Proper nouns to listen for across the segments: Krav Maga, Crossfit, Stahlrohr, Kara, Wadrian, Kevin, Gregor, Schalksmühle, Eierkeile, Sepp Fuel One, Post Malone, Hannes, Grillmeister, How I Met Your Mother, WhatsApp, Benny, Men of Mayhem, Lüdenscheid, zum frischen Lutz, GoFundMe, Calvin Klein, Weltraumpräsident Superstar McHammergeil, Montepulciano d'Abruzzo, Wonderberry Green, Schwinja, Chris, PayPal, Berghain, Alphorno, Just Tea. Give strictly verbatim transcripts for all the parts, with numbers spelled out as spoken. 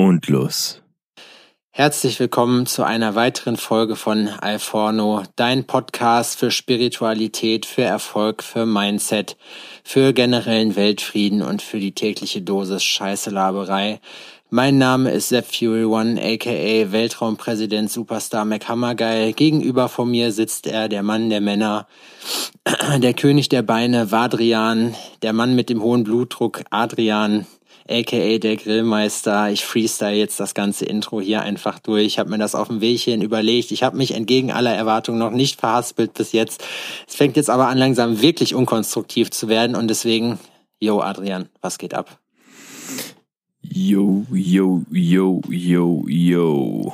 Und los. Herzlich willkommen zu einer weiteren Folge von Alphorno, dein Podcast für Spiritualität, für Erfolg, für Mindset, für generellen Weltfrieden und für die tägliche Dosis Scheißelaberei. Mein Name ist Sepp Fuel One, aka Weltraumpräsident Superstar McHammergeil. Gegenüber von mir sitzt er, der Mann der Männer, der König der Beine, Wadrian, der Mann mit dem hohen Blutdruck, Adrian, aka der Grillmeister. Ich freestyle jetzt das ganze Intro hier einfach durch. Ich habe mir das auf dem Weg hierhin überlegt. Ich habe mich entgegen aller Erwartungen noch nicht verhaspelt bis jetzt. Es fängt jetzt aber an, langsam wirklich unkonstruktiv zu werden. Und deswegen, yo Adrian, was geht ab? Yo, yo, yo, yo, yo.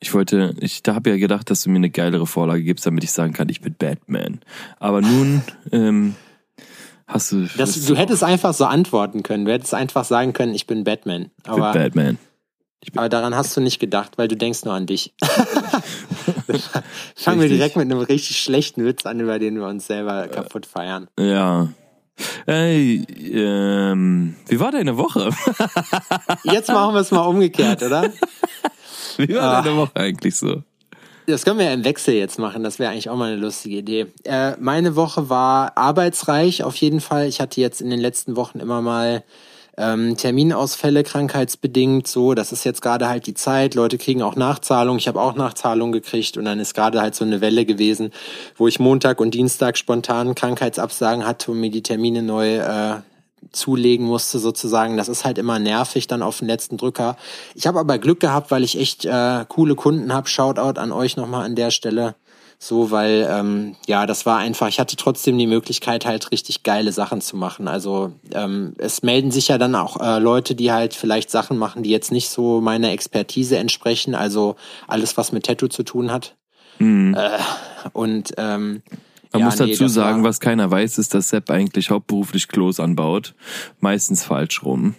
Ich wollte, ich da habe ja gedacht, dass du mir eine geilere Vorlage gibst, damit ich sagen kann, ich bin Batman. Aber nun ähm, hast du... Das, du so hättest einfach so antworten können. Du hättest einfach sagen können, ich bin Batman. Aber, ich bin Batman. Ich bin aber daran hast du nicht gedacht, weil du denkst nur an dich. Fangen wir direkt mit einem richtig schlechten Witz an, über den wir uns selber kaputt feiern. Ja, Ey, ähm, wie war deine Woche? Jetzt machen wir es mal umgekehrt, oder? Wie war ah. deine Woche eigentlich so? Das können wir ja im Wechsel jetzt machen, das wäre eigentlich auch mal eine lustige Idee. Äh, meine Woche war arbeitsreich auf jeden Fall. Ich hatte jetzt in den letzten Wochen immer mal ähm, Terminausfälle, krankheitsbedingt so. Das ist jetzt gerade halt die Zeit, Leute kriegen auch Nachzahlungen. Ich habe auch Nachzahlungen gekriegt und dann ist gerade halt so eine Welle gewesen, wo ich Montag und Dienstag spontan Krankheitsabsagen hatte und mir die Termine neu äh, zulegen musste sozusagen. Das ist halt immer nervig dann auf den letzten Drücker. Ich habe aber Glück gehabt, weil ich echt äh, coole Kunden habe. Shoutout an euch nochmal an der Stelle. So, weil, ähm, ja, das war einfach, ich hatte trotzdem die Möglichkeit, halt richtig geile Sachen zu machen. Also ähm, es melden sich ja dann auch äh, Leute, die halt vielleicht Sachen machen, die jetzt nicht so meiner Expertise entsprechen. Also alles, was mit Tattoo zu tun hat. Mhm. Äh, und ähm, Man ja, muss nee, dazu sagen, was keiner weiß, ist, dass Sepp eigentlich hauptberuflich Klos anbaut. Meistens falsch rum.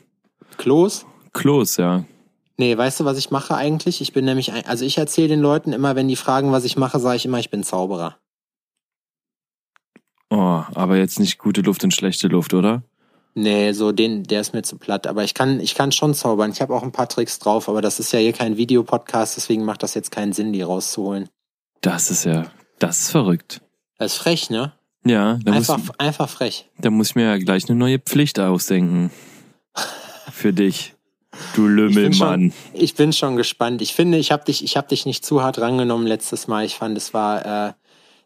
Klos? Klos, ja. Nee, weißt du, was ich mache eigentlich? Ich bin nämlich, ein, also ich erzähle den Leuten immer, wenn die fragen, was ich mache, sage ich immer, ich bin Zauberer. Oh, aber jetzt nicht gute Luft und schlechte Luft, oder? Nee, so den, der ist mir zu platt. Aber ich kann, ich kann schon zaubern. Ich habe auch ein paar Tricks drauf, aber das ist ja hier kein Videopodcast, deswegen macht das jetzt keinen Sinn, die rauszuholen. Das ist ja, das ist verrückt. Das ist frech, ne? Ja. Einfach, muss, einfach frech. Da muss ich mir ja gleich eine neue Pflicht ausdenken. Für dich. Du Lümmelmann. Ich bin schon, ich bin schon gespannt. Ich finde, ich habe dich, ich hab dich nicht zu hart rangenommen letztes Mal. Ich fand, es war äh,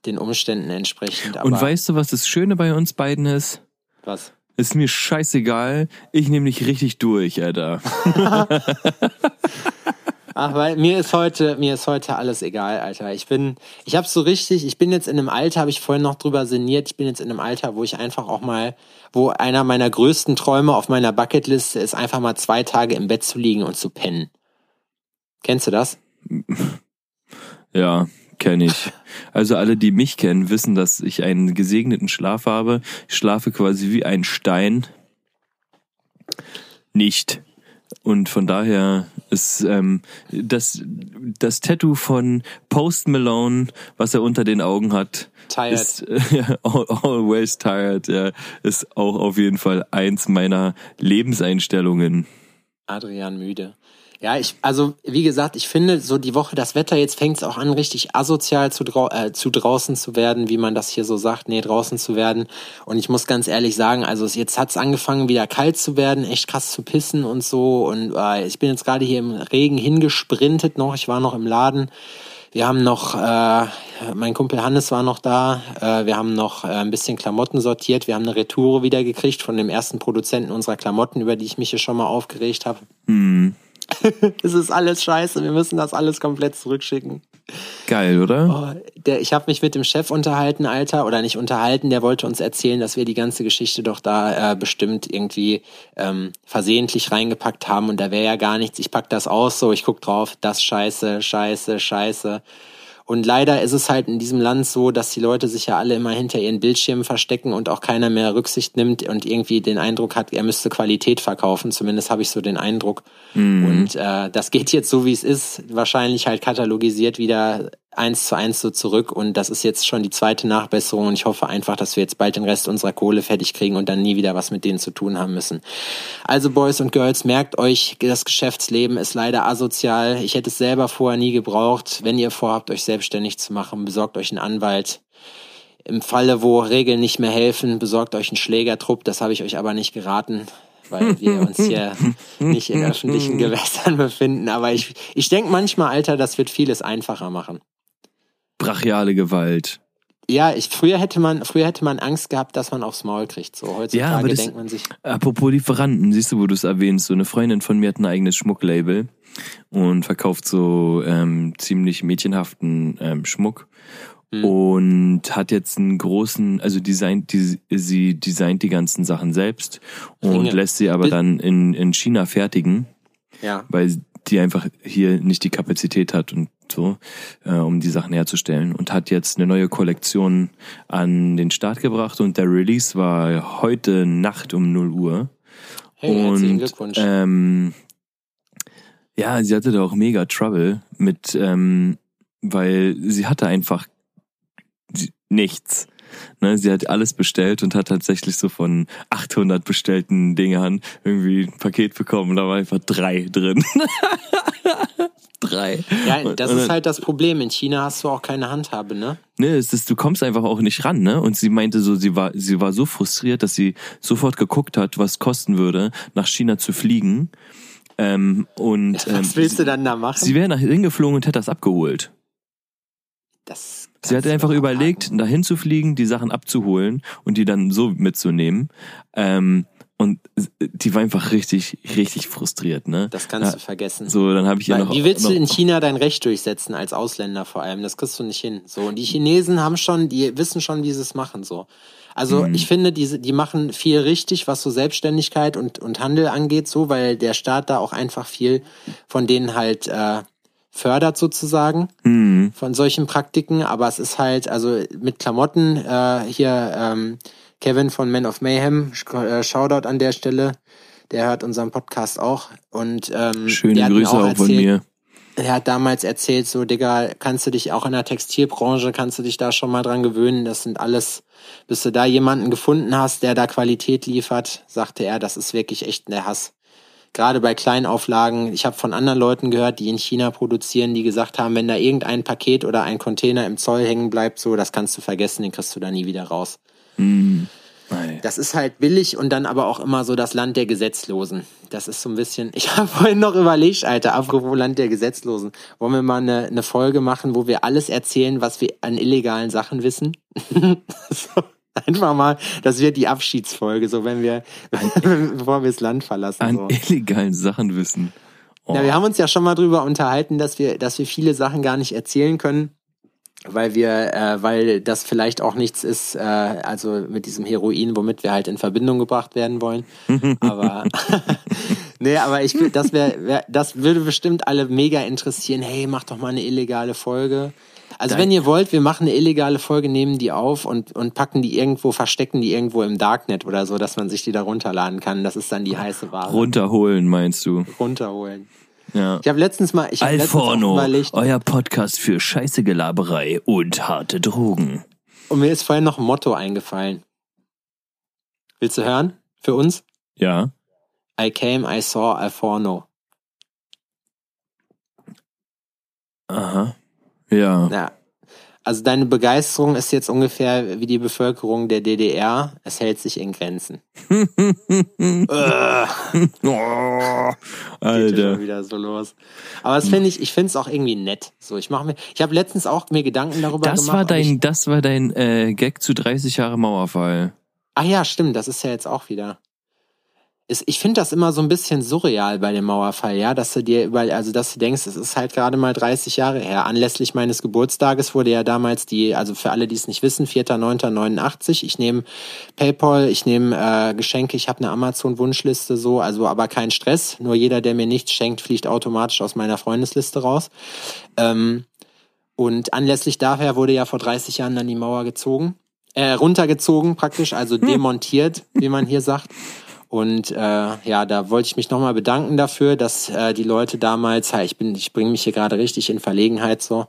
den Umständen entsprechend. Aber und weißt du, was das Schöne bei uns beiden ist? Was? Ist mir scheißegal. Ich nehme dich richtig durch, Alter. Ach, weil mir ist heute, mir ist heute alles egal, Alter. Ich bin, ich hab's so richtig, ich bin jetzt in einem Alter, habe ich vorhin noch drüber sinniert, ich bin jetzt in einem Alter, wo ich einfach auch mal, wo einer meiner größten Träume auf meiner Bucketliste ist, einfach mal zwei Tage im Bett zu liegen und zu pennen. Kennst du das? Ja, kenne ich. Also alle, die mich kennen, wissen, dass ich einen gesegneten Schlaf habe. Ich schlafe quasi wie ein Stein. Nicht. Und von daher ist ähm, das, das Tattoo von Post Malone, was er unter den Augen hat, tired. Ist äh, always tired, ja, ist auch auf jeden Fall eins meiner Lebenseinstellungen. Adrian müde. Ja, ich, also wie gesagt, ich finde so die Woche, das Wetter, jetzt fängt es auch an, richtig asozial zu, drau- äh, zu draußen zu werden, wie man das hier so sagt, nee, draußen zu werden. Und ich muss ganz ehrlich sagen, also jetzt hat's angefangen, wieder kalt zu werden, echt krass zu pissen und so. Und äh, ich bin jetzt gerade hier im Regen hingesprintet noch, ich war noch im Laden. Wir haben noch, äh, mein Kumpel Hannes war noch da, äh, wir haben noch äh, ein bisschen Klamotten sortiert, wir haben eine Retoure wieder gekriegt von dem ersten Produzenten unserer Klamotten, über die ich mich hier schon mal aufgeregt habe. Mhm. Es ist alles scheiße, wir müssen das alles komplett zurückschicken. Geil, oder? Oh, der, ich habe mich mit dem Chef unterhalten, Alter, oder nicht unterhalten, der wollte uns erzählen, dass wir die ganze Geschichte doch da äh, bestimmt irgendwie ähm, versehentlich reingepackt haben und da wäre ja gar nichts, ich pack das aus, so, ich guck drauf, das scheiße, scheiße, scheiße. Und leider ist es halt in diesem Land so, dass die Leute sich ja alle immer hinter ihren Bildschirmen verstecken und auch keiner mehr Rücksicht nimmt und irgendwie den Eindruck hat, er müsste Qualität verkaufen. Zumindest habe ich so den Eindruck. Mhm. Und äh, das geht jetzt so, wie es ist. Wahrscheinlich halt katalogisiert wieder eins zu eins so zurück und das ist jetzt schon die zweite Nachbesserung und ich hoffe einfach, dass wir jetzt bald den Rest unserer Kohle fertig kriegen und dann nie wieder was mit denen zu tun haben müssen. Also Boys und Girls, merkt euch, das Geschäftsleben ist leider asozial. Ich hätte es selber vorher nie gebraucht. Wenn ihr vorhabt, euch selbstständig zu machen, besorgt euch einen Anwalt. Im Falle, wo Regeln nicht mehr helfen, besorgt euch einen Schlägertrupp. Das habe ich euch aber nicht geraten, weil wir uns hier nicht in öffentlichen Gewässern befinden. Aber ich, ich denke manchmal, Alter, das wird vieles einfacher machen. Brachiale Gewalt. Ja, ich, früher hätte man früher hätte man Angst gehabt, dass man aufs Maul kriegt. So heutzutage ja, aber das, denkt man sich. Apropos Lieferanten, siehst du, wo du es erwähnst. So eine Freundin von mir hat ein eigenes Schmucklabel und verkauft so ähm, ziemlich mädchenhaften ähm, Schmuck. Hm. Und hat jetzt einen großen, also designt, die, sie designt die ganzen Sachen selbst und Ringe. lässt sie aber Bil- dann in, in China fertigen, ja. weil die einfach hier nicht die Kapazität hat und so, äh, um die Sachen herzustellen. Und hat jetzt eine neue Kollektion an den Start gebracht und der Release war heute Nacht um null Uhr. Hey, herzlichen Glückwunsch. Ähm, ja, sie hatte da auch mega Trouble mit, ähm, weil sie hatte einfach nichts. Ne, sie hat alles bestellt und hat tatsächlich so von achthundert bestellten Dingern irgendwie ein Paket bekommen. Da waren einfach drei drin. drei. Ja, das und, ist halt das Problem. In China hast du auch keine Handhabe, ne? Ne, es ist, du kommst einfach auch nicht ran, ne? Und sie meinte so, sie war, sie war so frustriert, dass sie sofort geguckt hat, was kosten würde, nach China zu fliegen. Ähm, und, ähm, was willst du dann da machen? Sie wäre nach hingeflogen und hätte das abgeholt. Das Sie hat einfach überlegt, dahin zu fliegen, die Sachen abzuholen und die dann so mitzunehmen. Ähm, und die war einfach richtig, richtig frustriert, ne? Das kannst ja, du vergessen. So, dann habe ich ja noch. Wie willst noch, du in China dein Recht durchsetzen als Ausländer vor allem? Das kriegst du nicht hin. So, und die Chinesen haben schon, die wissen schon, wie sie es machen. So, also mhm. ich finde, diese, die machen viel richtig, was so Selbstständigkeit und und Handel angeht, so, weil der Staat da auch einfach viel von denen halt äh, fördert sozusagen mhm. von solchen Praktiken, aber es ist halt, also mit Klamotten, äh, hier ähm, Kevin von Men of Mayhem, äh, Shoutout an der Stelle, der hört unseren Podcast auch und ähm, schöne Grüße auch, auch von mir. Er hat damals erzählt, so Digga, kannst du dich auch in der Textilbranche, kannst du dich da schon mal dran gewöhnen, das sind alles, bis du da jemanden gefunden hast, der da Qualität liefert, sagte er, das ist wirklich echt der Hass. Gerade bei Kleinauflagen, ich habe von anderen Leuten gehört, die in China produzieren, die gesagt haben, wenn da irgendein Paket oder ein Container im Zoll hängen bleibt, so, das kannst du vergessen, den kriegst du da nie wieder raus. Mm, das ist halt billig und dann aber auch immer so das Land der Gesetzlosen. Das ist so ein bisschen, ich habe vorhin noch überlegt, Alter, apropos Land der Gesetzlosen, wollen wir mal eine, eine Folge machen, wo wir alles erzählen, was wir an illegalen Sachen wissen? So. Einfach mal, das wird die Abschiedsfolge, so wenn wir, bevor wir das Land verlassen. An so. illegalen Sachen wissen. Oh. Ja, wir haben uns ja schon mal drüber unterhalten, dass wir, dass wir viele Sachen gar nicht erzählen können, weil wir, äh, weil das vielleicht auch nichts ist, äh, also mit diesem Heroin, womit wir halt in Verbindung gebracht werden wollen. Aber nee, aber ich, das wäre, wär, das würde bestimmt alle mega interessieren. Hey, mach doch mal eine illegale Folge. Also Dein wenn ihr wollt, wir machen eine illegale Folge, nehmen die auf und, und packen die irgendwo, verstecken die irgendwo im Darknet oder so, dass man sich die da runterladen kann. Das ist dann die heiße Ware. Runterholen, meinst du? Runterholen. Ja. Ich habe letztens mal... Ich hab Alphorno, letztens euer Podcast für scheiße Gelaberei und harte Drogen. Und mir ist vorhin noch ein Motto eingefallen. Willst du hören? Für uns? Ja. I came, I saw Alphorno. Aha. Ja. ja. Also deine Begeisterung ist jetzt ungefähr wie die Bevölkerung der D D R. Es hält sich in Grenzen. oh, Alter. Geht schon wieder so los. Aber das finde ich, ich finde es auch irgendwie nett. So, ich mache mir, ich habe letztens auch mir Gedanken darüber das gemacht. War dein, ich, das war dein äh, Gag zu dreißig Jahre Mauerfall. Ah ja, stimmt. Das ist ja jetzt auch wieder. Ich finde das immer so ein bisschen surreal bei dem Mauerfall, ja, dass du dir überall, also dass du denkst, es ist halt gerade mal dreißig Jahre her. Anlässlich meines Geburtstages wurde ja damals die, also für alle, die es nicht wissen, vierter neunter neunundachtzig. Ich nehme PayPal, ich nehme äh, Geschenke, ich habe eine Amazon-Wunschliste, so, also aber kein Stress. Nur jeder, der mir nichts schenkt, fliegt automatisch aus meiner Freundesliste raus. Ähm, und anlässlich daher wurde ja vor dreißig Jahren dann die Mauer gezogen, äh, runtergezogen praktisch, also demontiert, wie man hier sagt. Und äh, ja, da wollte ich mich nochmal bedanken dafür, dass äh, die Leute damals, hey, ich bin, ich bringe mich hier gerade richtig in Verlegenheit so,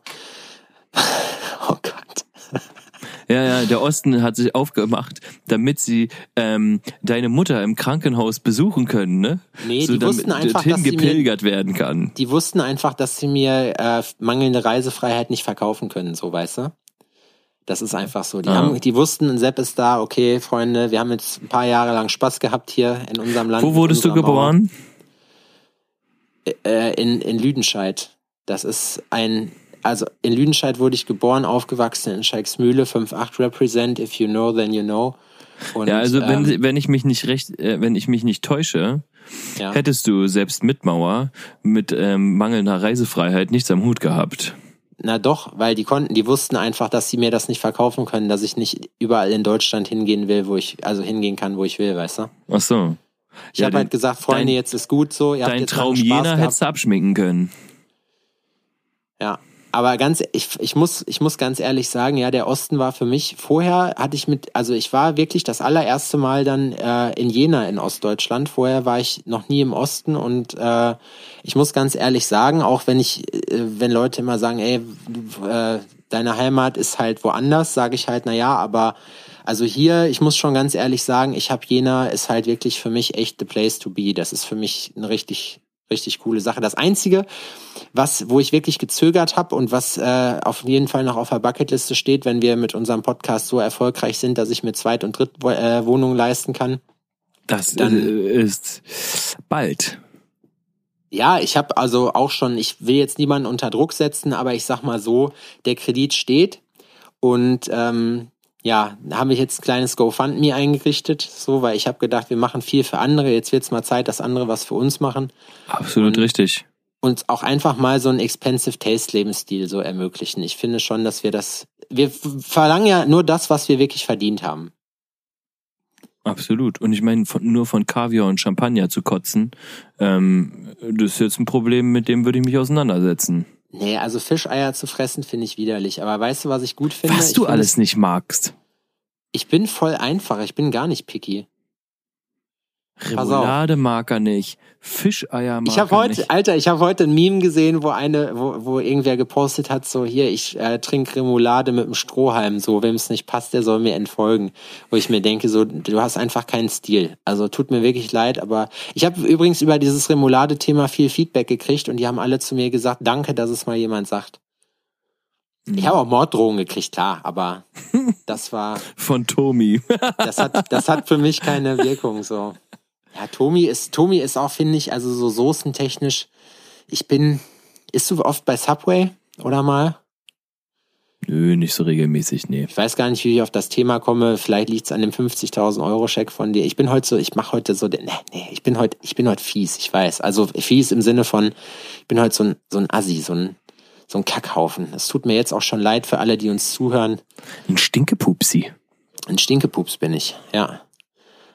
Ja, ja, der Osten hat sich aufgemacht, damit sie ähm, deine Mutter im Krankenhaus besuchen können, ne? Nee, so, die damit wussten einfach, dass gepilgert mir, werden kann. Die wussten einfach, dass sie mir äh, mangelnde Reisefreiheit nicht verkaufen können, so, weißt du? Das ist einfach so. Die, ah. haben, die wussten, Sepp ist da, okay, Freunde, wir haben jetzt ein paar Jahre lang Spaß gehabt hier in unserem Land. Wo wurdest du geboren? Äh, in, in Lüdenscheid. Das ist ein... Also in Lüdenscheid wurde ich geboren, aufgewachsen in Schalksmühle, fünf acht represent, if you know, then you know. Und, ja, also wenn, ähm, wenn ich mich nicht recht, äh, wenn ich mich nicht täusche, ja. hättest du selbst mit Mauer, mit ähm, mangelnder Reisefreiheit nichts am Hut gehabt. Na doch, weil die konnten, die wussten einfach, dass sie mir das nicht verkaufen können, dass ich nicht überall in Deutschland hingehen will, wo ich, also hingehen kann, wo ich will, weißt du? Ach so. Ich ja, habe halt gesagt, Freunde, dein, jetzt ist gut so. Ihr dein habt jetzt Traum Jena hättest du abschminken können. Ja. Aber ganz, ich, ich muss, ich muss ganz ehrlich sagen, ja, der Osten war für mich, vorher hatte ich mit, also ich war wirklich das allererste Mal dann äh, in Jena in Ostdeutschland. Vorher war ich noch nie im Osten und äh, ich muss ganz ehrlich sagen, auch wenn ich, äh, wenn Leute immer sagen, ey, äh, deine Heimat ist halt woanders, sage ich halt, na ja, aber also hier, ich muss schon ganz ehrlich sagen, ich habe Jena ist halt wirklich für mich echt the place to be. Das ist für mich ein richtig richtig coole Sache. Das Einzige, was, wo ich wirklich gezögert habe und was äh, auf jeden Fall noch auf der Bucketliste steht, wenn wir mit unserem Podcast so erfolgreich sind, dass ich mir Zweit- und Drittwohnungen äh, leisten kann. Das dann, ist bald. Ja, ich habe also auch schon, ich will jetzt niemanden unter Druck setzen, aber ich sag mal so, der Kredit steht und ähm, ja, habe ich jetzt ein kleines GoFundMe eingerichtet, so, weil ich habe gedacht, wir machen viel für andere, jetzt wird's mal Zeit, dass andere was für uns machen. Absolut und, richtig. Und auch einfach mal so einen expensive taste Lebensstil so ermöglichen. Ich finde schon, dass wir das, wir verlangen ja nur das, was wir wirklich verdient haben. Absolut. Und ich meine, von, nur von Kaviar und Champagner zu kotzen, ähm, das ist jetzt ein Problem, mit dem würde ich mich auseinandersetzen. Nee, also Fischeier zu fressen finde ich widerlich. Aber weißt du, was ich gut finde? Was du alles nicht magst. Ich bin voll einfach. Ich bin gar nicht picky. Remoulade mag er nicht. Fischeier mag er heute, nicht. Alter, ich habe heute ein Meme gesehen, wo eine, wo, wo irgendwer gepostet hat, so hier, ich äh, trinke Remoulade mit einem Strohhalm. So, wem es nicht passt, der soll mir entfolgen. Wo ich mir denke, so, du hast einfach keinen Stil. Also tut mir wirklich leid, aber ich habe übrigens über dieses Remoulade-Thema viel Feedback gekriegt und die haben alle zu mir gesagt, danke, dass es mal jemand sagt. Ich habe auch Morddrohungen gekriegt, klar, aber das war... Von Tomi. das hat, das hat für mich keine Wirkung, so. Ja, Tomi ist, Tomi ist auch, finde ich, also so soßentechnisch. Ich bin, isst du oft bei Subway oder mal? Nö, nicht so regelmäßig, nee. Ich weiß gar nicht, wie ich auf das Thema komme. Vielleicht liegt's an dem fünfzigtausend-Euro-Scheck von dir. Ich bin heute so, ich mache heute so, nee, nee, ich bin heute, ich bin heute fies, ich weiß. Also fies im Sinne von, ich bin heute so ein, so ein Assi, so ein, so ein Kackhaufen. Es tut mir jetzt auch schon leid für alle, die uns zuhören. Ein Stinkepupsi. Ein Stinkepups bin ich, ja.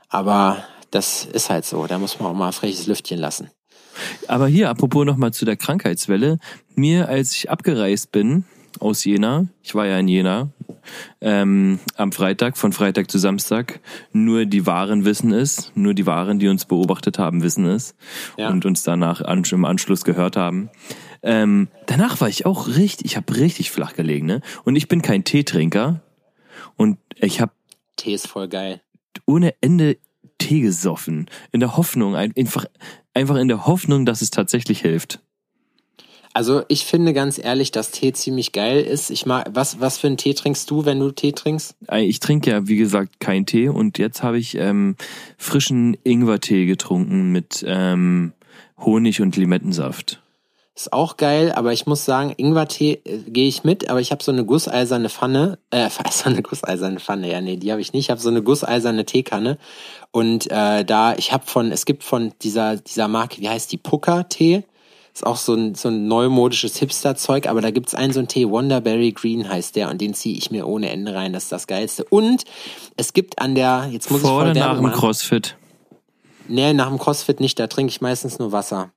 Aber... Das ist halt so, da muss man auch mal ein freches Lüftchen lassen. Aber hier, apropos nochmal zu der Krankheitswelle. Mir, als ich abgereist bin aus Jena, ich war ja in Jena, ähm, am Freitag, von Freitag zu Samstag, nur die Wahren wissen es, nur die Wahren, die uns beobachtet haben, wissen es ja. Und uns danach an, im Anschluss gehört haben. Ähm, danach war ich auch richtig, ich habe richtig flach gelegen, ne? Und ich bin kein Teetrinker und ich habe... Tee ist voll geil. Ohne Ende... Tee gesoffen, in der Hoffnung, einfach, einfach in der Hoffnung, dass es tatsächlich hilft. Also ich finde ganz ehrlich, dass Tee ziemlich geil ist. Ich mag, was, was für einen Tee trinkst du, wenn du Tee trinkst? Ich trinke ja, wie gesagt, keinen Tee und jetzt habe ich ähm, frischen Ingwertee getrunken mit ähm, Honig und Limettensaft. Ist auch geil, aber ich muss sagen, Ingwertee äh, gehe ich mit, aber ich habe so eine gusseiserne Pfanne, äh, eiserne, gusseiserne Pfanne, ja, nee, die habe ich nicht, ich habe so eine gusseiserne Teekanne und äh, da, ich habe von, es gibt von dieser dieser Marke, wie heißt die, Pukka Tee, ist auch so ein so ein neumodisches Hipster-Zeug, aber da gibt's einen so einen Tee, Wonderberry Green heißt der und den ziehe ich mir ohne Ende rein, das ist das Geilste und es gibt an der, jetzt muss Vor ich voll oder nach dem Crossfit? Nee, nach dem Crossfit nicht, da trinke ich meistens nur Wasser.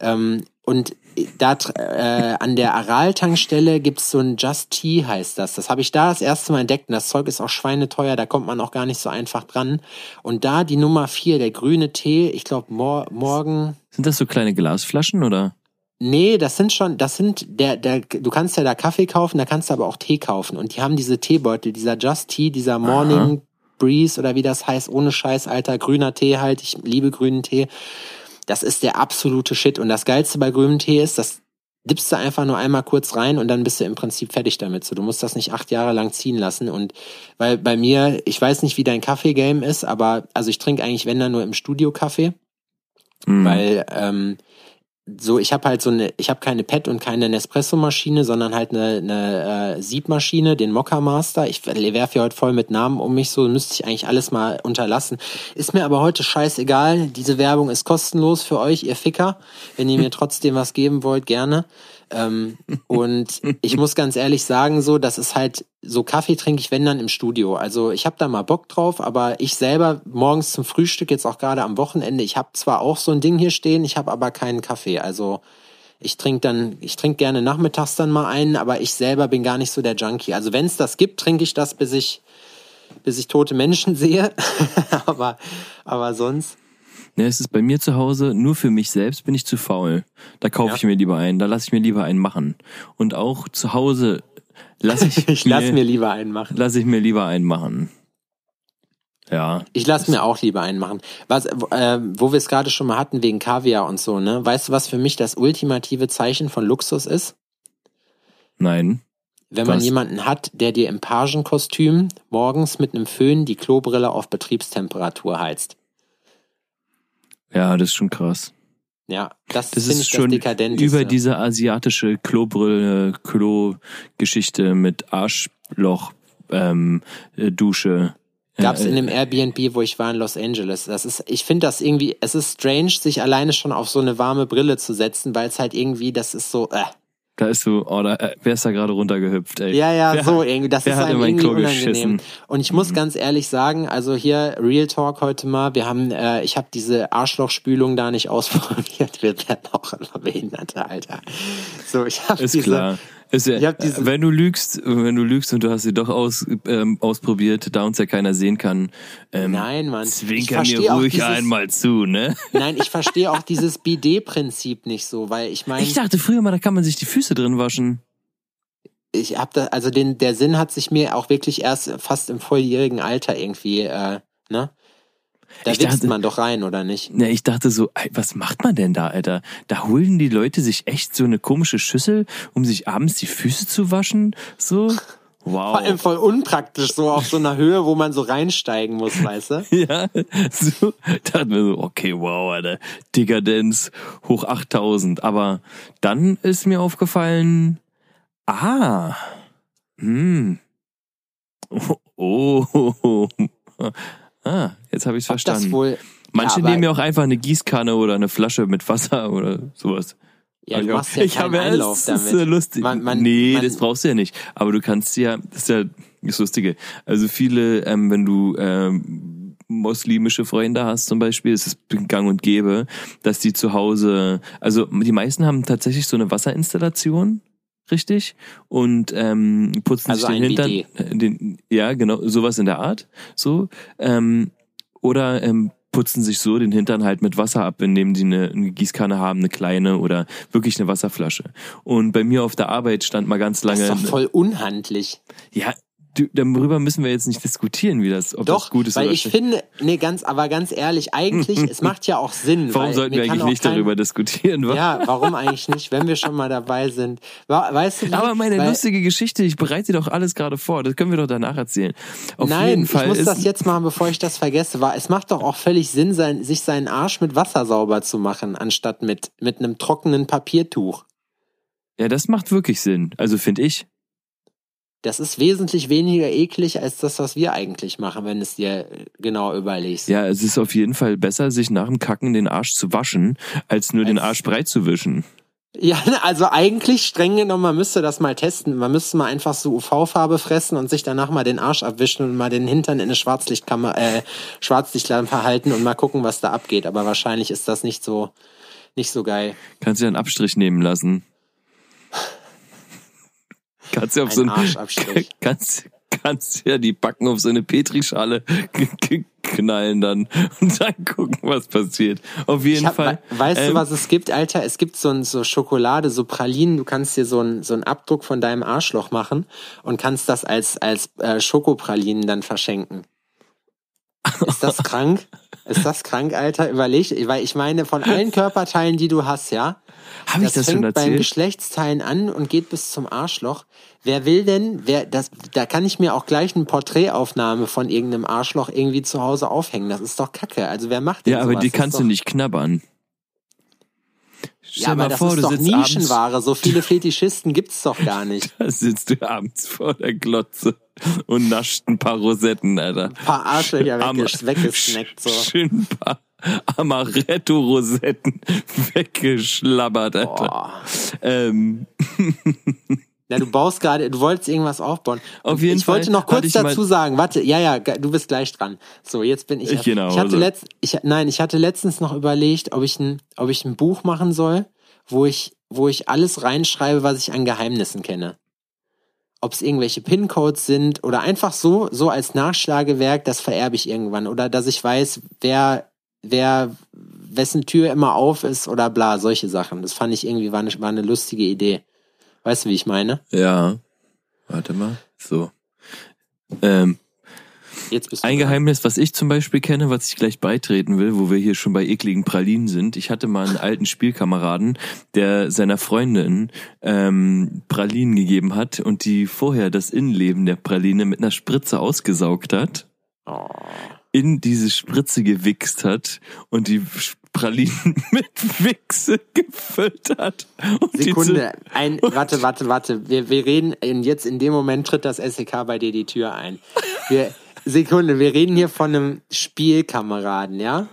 Ähm, und da äh, an der Aral-Tankstelle gibt es so ein Just Tea, heißt das. Das habe ich da das erste Mal entdeckt und das Zeug ist auch schweineteuer, da kommt man auch gar nicht so einfach dran. Und da die Nummer vier, der grüne Tee, ich glaube mor- morgen... Sind das so kleine Glasflaschen, oder? Nee, das sind schon, das sind, der, der, du kannst ja da Kaffee kaufen, da kannst du aber auch Tee kaufen. Und die haben diese Teebeutel, dieser Just Tea, dieser Morning Aha. Breeze oder wie das heißt, ohne Scheiß, Alter, grüner Tee halt, ich liebe grünen Tee. Das ist der absolute Shit. Und das Geilste bei grünem Tee ist, das dippst du einfach nur einmal kurz rein und dann bist du im Prinzip fertig damit. So, du musst das nicht acht Jahre lang ziehen lassen. Und weil bei mir, ich weiß nicht, wie dein Kaffee-Game ist, aber also ich trinke eigentlich, wenn dann nur im Studio Kaffee, mhm. weil ähm, so, ich habe halt so eine, ich habe keine Pet und keine Nespresso-Maschine, sondern halt eine, eine äh, Siebmaschine, den Mockermaster. Ich werfe hier heute voll mit Namen um mich, so müsste ich eigentlich alles mal unterlassen. Ist mir aber heute scheißegal. Diese Werbung ist kostenlos für euch, ihr Ficker. Wenn ihr mir trotzdem was geben wollt, gerne. Ähm, und ich muss ganz ehrlich sagen, so, das ist halt, so Kaffee trinke ich, wenn dann im Studio. Also ich habe da mal Bock drauf, aber ich selber morgens zum Frühstück, jetzt auch gerade am Wochenende, ich habe zwar auch so ein Ding hier stehen, ich habe aber keinen Kaffee. Also ich trinke dann, ich trinke gerne nachmittags dann mal einen, aber ich selber bin gar nicht so der Junkie. Also wenn es das gibt, trinke ich das, bis ich, bis ich tote Menschen sehe. aber, aber sonst... Ja, es ist bei mir zu Hause, nur für mich selbst bin ich zu faul. Da kaufe ja. ich mir lieber einen, da lasse ich mir lieber einen machen. Und auch zu Hause lasse ich ich lasse mir lieber einen machen. Lasse ich mir lieber einen machen. Ja. Ich lasse mir auch lieber einen machen. Was, äh, wo wir es gerade schon mal hatten wegen Kaviar und so, ne? Weißt du, was für mich das ultimative Zeichen von Luxus ist? Nein. Wenn man was? jemanden hat, der dir im Pagenkostüm morgens mit einem Föhn die Klobrille auf Betriebstemperatur heizt. Ja, das ist schon krass. Ja, das, das ist ich schon das über diese asiatische Klobrille, Klo-Geschichte mit Arschloch, ähm, Dusche. Gab's in dem Airbnb, wo ich war in Los Angeles. Das ist, ich finde das irgendwie, es ist strange, sich alleine schon auf so eine warme Brille zu setzen, weil es halt irgendwie, das ist so, äh. Da ist so, oh, da, wer ist da gerade runtergehüpft, ey. Ja, ja, wer so hat, irgendwie, das ist einem irgendwie Klo unangenehm. Geschissen? Und ich muss mhm. ganz ehrlich sagen, also hier, Real Talk heute mal, wir haben, äh, ich habe diese Arschlochspülung da nicht ausprobiert, wir werden auch immer Behinderte, Alter. So, ich habe diese... Klar. Ist ja, ich hab diese, wenn du lügst, wenn du lügst und du hast sie doch aus, ähm, ausprobiert, da uns ja keiner sehen kann, ähm, nein, Mann. Zwinker mir ruhig dieses, einmal zu, ne? Nein, ich verstehe auch dieses Bidet-Prinzip nicht so, weil ich meine... Ich dachte früher mal, da kann man sich die Füße drin waschen. Ich hab da, also den, der Sinn hat sich mir auch wirklich erst fast im volljährigen Alter irgendwie, äh, ne? Da wichst man doch rein, oder nicht? Ne, ich dachte so, was macht man denn da, Alter? Da holen die Leute sich echt so eine komische Schüssel, um sich abends die Füße zu waschen, so... Wow. Vor allem voll unpraktisch, so auf so einer Höhe, wo man so reinsteigen muss, weißt du? Ja, so, da hat man so, okay, wow, Alter, Dekadenz hoch achttausend. Aber dann ist mir aufgefallen, ah, hm, oh, oh, oh, oh. Ah, jetzt habe ich es verstanden. Das wohl, Manche ja, nehmen ja auch einfach eine Gießkanne oder eine Flasche mit Wasser oder sowas. Ja, du machst ja ich keinen Einlauf damit. Das ist ja lustig. Man, man, nee, man, das brauchst du ja nicht. Aber du kannst ja, das ist ja das Lustige. Also viele, ähm, wenn du ähm, muslimische Freunde hast zum Beispiel, ist es gang und gäbe, dass die zu Hause, also die meisten haben tatsächlich so eine Wasserinstallation. Richtig? Und ähm, putzen also sich den Hintern. Idee. Den, ja, genau, sowas in der Art. So. Ähm, oder ähm, putzen sich so den Hintern halt mit Wasser ab, indem die eine, eine Gießkanne haben, eine kleine oder wirklich eine Wasserflasche. Und bei mir auf der Arbeit stand mal ganz lange... Das ist doch voll unhandlich. Ja, du, darüber müssen wir jetzt nicht diskutieren, wie das, ob doch, das gut ist oder nicht. Doch, weil ich finde, nee, ganz, aber ganz ehrlich, eigentlich, es macht ja auch Sinn. Warum weil sollten wir eigentlich nicht kein, darüber diskutieren? Was? Ja, warum eigentlich nicht, wenn wir schon mal dabei sind? Weißt du nicht, aber meine weil, lustige Geschichte, ich bereite dir doch alles gerade vor, das können wir doch danach erzählen. Auf nein, jeden Fall ich muss ist, das jetzt machen, bevor ich das vergesse. War, es macht doch auch völlig Sinn, sein, sich seinen Arsch mit Wasser sauber zu machen, anstatt mit, mit einem trockenen Papiertuch. Ja, das macht wirklich Sinn, also finde ich. Das ist wesentlich weniger eklig als das, was wir eigentlich machen, wenn es dir genau überlegst. Ja, es ist auf jeden Fall besser, sich nach dem Kacken den Arsch zu waschen, als nur als den Arsch breit zu wischen. Ja, also eigentlich streng genommen, man müsste das mal testen. Man müsste mal einfach so U V-Farbe fressen und sich danach mal den Arsch abwischen und mal den Hintern in eine Schwarzlichtkammer, äh, Schwarzlichtlampe halten und mal gucken, was da abgeht. Aber wahrscheinlich ist das nicht so, nicht so geil. Kannst du dir einen Abstrich nehmen lassen? Kannst du auf so einen, kannst, kannst ja die Backen auf so eine Petrischale knallen dann und dann gucken, was passiert. Auf jeden hab, Fall. Weißt ähm, du, was es gibt, Alter? Es gibt so, ein, so Schokolade, so Pralinen. Du kannst dir so, ein, so einen Abdruck von deinem Arschloch machen und kannst das als, als äh, Schokopralinen dann verschenken. Ist das krank? Ist das krank, Alter? Überleg, weil ich meine, von allen Körperteilen, die du hast, ja? Hab ich das schon erzählt? Das fängt beim Geschlechtsteilen an und geht bis zum Arschloch. Wer will denn, wer das? Da kann ich mir auch gleich eine Porträtaufnahme von irgendeinem Arschloch irgendwie zu Hause aufhängen. Das ist doch Kacke. Also wer macht denn sowas? Ja, aber die kannst du nicht knabbern. Ja, aber das ist doch Nischenware. So viele Fetischisten gibt's doch gar nicht. Da sitzt du abends vor der Glotze und nascht ein paar Rosetten, Alter. Ein paar Arschlöcher weggesnackt, so. Schön ein paar Amaretto-Rosetten weggeschlabbert, Alter. Ähm. Na, du baust gerade, du wolltest irgendwas aufbauen. Und auf jeden ich Fall wollte noch kurz dazu sagen, warte, ja, ja, du bist gleich dran. So, jetzt bin ich. Ich, genau, ich hatte also. letzt, ich, nein, ich hatte letztens noch überlegt, ob ich ein, ob ich ein Buch machen soll, wo ich, wo ich alles reinschreibe, was ich an Geheimnissen kenne. Ob es irgendwelche PIN-Codes sind oder einfach so, so als Nachschlagewerk, das vererbe ich irgendwann oder dass ich weiß, wer, wer, wessen Tür immer auf ist oder bla, solche Sachen. Das fand ich irgendwie war eine, war eine lustige Idee. Weißt du, wie ich meine? Ja. Warte mal. So. Ähm, Jetzt bist du ein dran. Geheimnis, was ich zum Beispiel kenne, was ich gleich beitreten will, wo wir hier schon bei ekligen Pralinen sind. Ich hatte mal einen alten Spielkameraden, der seiner Freundin ähm, Pralinen gegeben hat und die vorher das Innenleben der Praline mit einer Spritze ausgesaugt hat, oh. in diese Spritze gewichst hat und die Pralinen mit Wichse gefüllt hat. Und Sekunde, ein, warte, warte, warte. Wir, wir reden, in, jetzt in dem Moment tritt das S E K bei dir die Tür ein. Wir, Sekunde, wir reden hier von einem Spielkameraden, ja?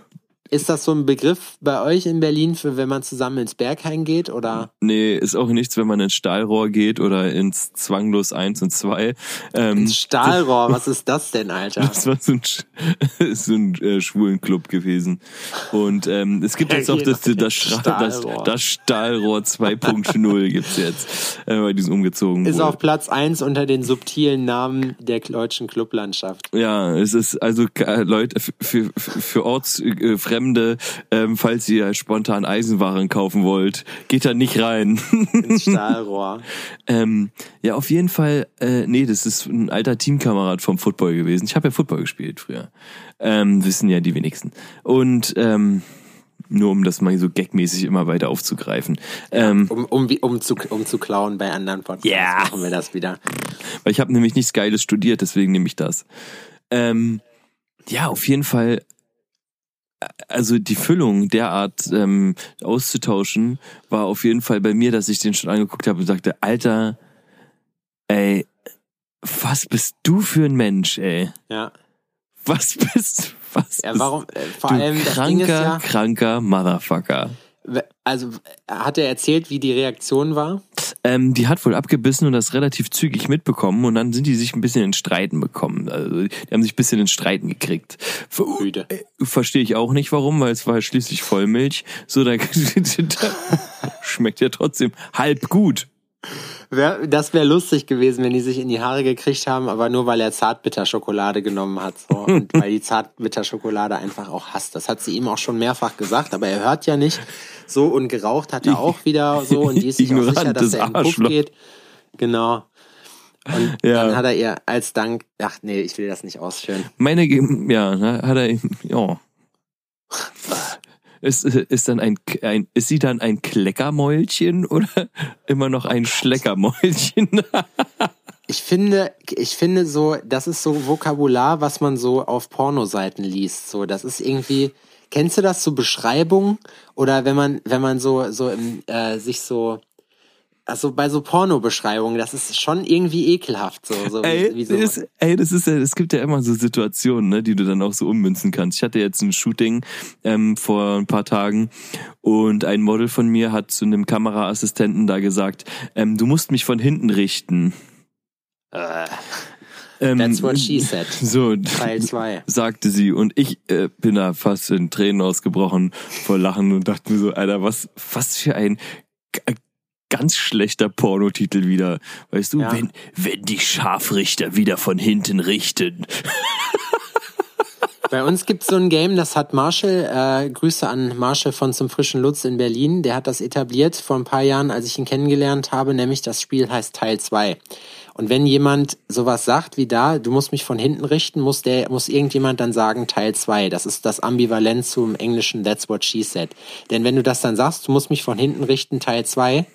Ist das so ein Begriff bei euch in Berlin, für wenn man zusammen ins Berghain geht, oder? Nee, ist auch nichts, wenn man ins Stahlrohr geht oder ins Zwanglos eins und zwei. Ähm, ins Stahlrohr, was ist das denn, Alter? Das war so ein, so ein äh, Schwulenclub gewesen. Und ähm, es gibt jetzt auch das, das, Stahlrohr. Das, das Stahlrohr zwei Punkt null gibt's jetzt, äh, weil die sind umgezogen worden. Ist auf Platz eins unter den subtilen Namen der deutschen Clublandschaft. Ja, es ist also, äh, Leute, für, für, für Ortsfremde, äh, Ähm, falls ihr spontan Eisenwaren kaufen wollt, geht da nicht rein. Ins Stahlrohr. ähm, ja, auf jeden Fall, äh, nee, das ist ein alter Teamkamerad vom Football gewesen. Ich habe ja Football gespielt früher. Ähm, wissen ja die wenigsten. Und ähm, nur um das mal so gagmäßig immer weiter aufzugreifen. Ähm, ja, um, um, um, zu, um zu klauen bei anderen Podcasts yeah. machen wir das wieder. Weil ich habe nämlich nichts Geiles studiert, deswegen nehme ich das. Ähm, ja, auf jeden Fall. Also die Füllung derart ähm, auszutauschen, war auf jeden Fall bei mir, dass ich den schon angeguckt habe und sagte, Alter, ey, was bist du für ein Mensch, ey? Ja. Was bist, was ja, warum, äh, vor du allem, kranker, ja, kranker Motherfucker. Also hat er erzählt, wie die Reaktion war? Ähm, die hat wohl abgebissen und das relativ zügig mitbekommen und dann sind die sich ein bisschen in Streiten bekommen. Also die haben sich ein bisschen in Streiten gekriegt. Ver- Verstehe ich auch nicht, warum, weil es war schließlich Vollmilch. So, da schmeckt ja trotzdem halb gut. Das wäre lustig gewesen, wenn die sich in die Haare gekriegt haben, aber nur weil er Zartbitterschokolade genommen hat. So. Und weil die Zartbitterschokolade einfach auch hasst. Das hat sie ihm auch schon mehrfach gesagt, aber er hört ja nicht. So, und geraucht hat er auch wieder so und die ist sich auch sicher, dass er in den Puff geht. Genau. Und ja. Dann hat er ihr als Dank, ach nee, ich will das nicht ausführen. Meine, ja, hat er, ja. Ist, ist, dann ein, ein, ist sie dann ein Kleckermäulchen oder immer noch ein Schleckermäulchen? Ich finde, ich finde so, das ist so Vokabular, was man so auf Pornoseiten liest. So, das ist irgendwie, kennst du das, so Beschreibungen? Oder wenn man, wenn man so, so im, äh, sich so, also bei so Porno-Beschreibungen, das ist schon irgendwie ekelhaft. So, so ey, wie, wie so. Ist, ey, das ist ja, es gibt ja immer so Situationen, ne, die du dann auch so ummünzen kannst. Ich hatte jetzt ein Shooting ähm, vor ein paar Tagen und ein Model von mir hat zu einem Kameraassistenten da gesagt, ähm, du musst mich von hinten richten. Uh, that's ähm, what she said. So, Teil zwei. Sagte sie und ich äh, bin da fast in Tränen ausgebrochen vor Lachen und dachte mir so, Alter, was, was für ein ganz schlechter Pornotitel wieder. Weißt du, ja. wenn, wenn die Scharfrichter wieder von hinten richten. Bei uns gibt's so ein Game, das hat Marshall, äh, Grüße an Marshall von Zum Frischen Lutz in Berlin, der hat das etabliert vor ein paar Jahren, als ich ihn kennengelernt habe, nämlich das Spiel heißt Teil zwei. Und wenn jemand sowas sagt wie da, du musst mich von hinten richten, muss der, muss irgendjemand dann sagen Teil zwei. Das ist das Äquivalent zum englischen That's What She Said. Denn wenn du das dann sagst, du musst mich von hinten richten, Teil zwei,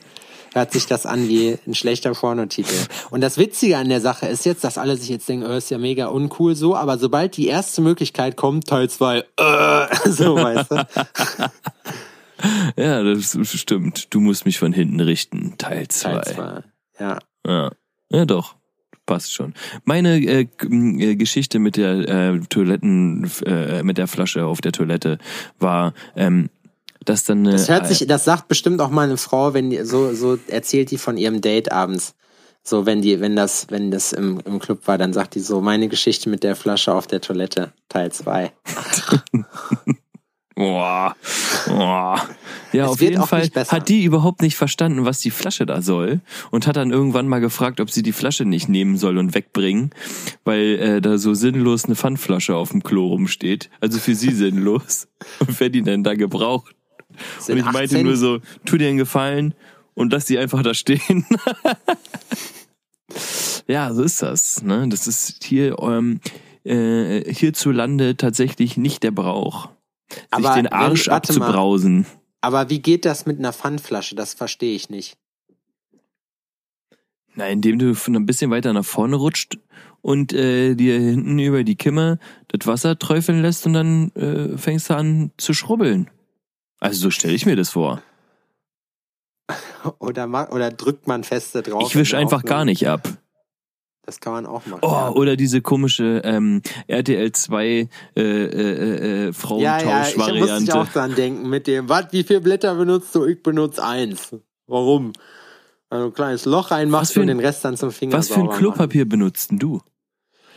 hört sich das an wie ein schlechter Pornotitel. Und das Witzige an der Sache ist jetzt, dass alle sich jetzt denken, oh, ist ja mega uncool so, aber sobald die erste Möglichkeit kommt, Teil zwei, äh, so, weißt du. Ja, das stimmt. Du musst mich von hinten richten, Teil zwei. Teil zwei, ja. Ja, ja doch. Passt schon. Meine äh, g- Geschichte mit der äh, Toiletten, äh, mit der Flasche auf der Toilette war, ähm, Das, dann, äh, das hört sich, das sagt bestimmt auch mal eine Frau, wenn die, so, so erzählt die von ihrem Date abends. So, wenn die, wenn das, wenn das im, im Club war, dann sagt die so, meine Geschichte mit der Flasche auf der Toilette, Teil zwei. Boah. Boah. Ja, es auf jeden Fall hat die überhaupt nicht verstanden, was die Flasche da soll und hat dann irgendwann mal gefragt, ob sie die Flasche nicht nehmen soll und wegbringen, weil äh, da so sinnlos eine Pfandflasche auf dem Klo rumsteht. Also für sie sinnlos. Und wer die denn da gebraucht? Und ich meinte nur so, tu dir einen Gefallen und lass die einfach da stehen. Ja, so ist das. Ne? Das ist hier ähm, äh, hierzulande tatsächlich nicht der Brauch, aber sich den Arsch wenn, abzubrausen. Mal. Aber wie geht das mit einer Pfandflasche? Das verstehe ich nicht. Na, indem du ein bisschen weiter nach vorne rutscht und äh, dir hinten über die Kimme das Wasser träufeln lässt und dann äh, fängst du an zu schrubbeln. Also so stelle ich mir das vor. Oder, ma- oder drückt man feste drauf? Ich wische einfach gar nicht ab. Das kann man auch machen. Oh, ja. Oder diese komische ähm, R T L zwei äh, äh, äh, Frauentausch-Variante. Ja, ja, ich muss ich auch dran denken mit dem, was, wie viele Blätter benutzt du? Ich benutze eins. Warum? Also ein kleines Loch reinmachst und den Rest dann zum Finger. Was für ein Klopapier benutzt denn du?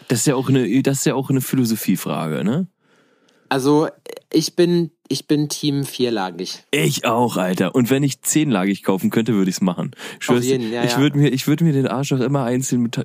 Das ist ja auch eine, das ist ja auch eine Philosophiefrage, ne? Also ich bin ich bin Team vierlagig. Ich auch, Alter. Und wenn ich zehnlagig kaufen könnte, würde ich es machen. Ich würde ja, ja. würd mir, würd mir den Arsch auch immer einzeln mit,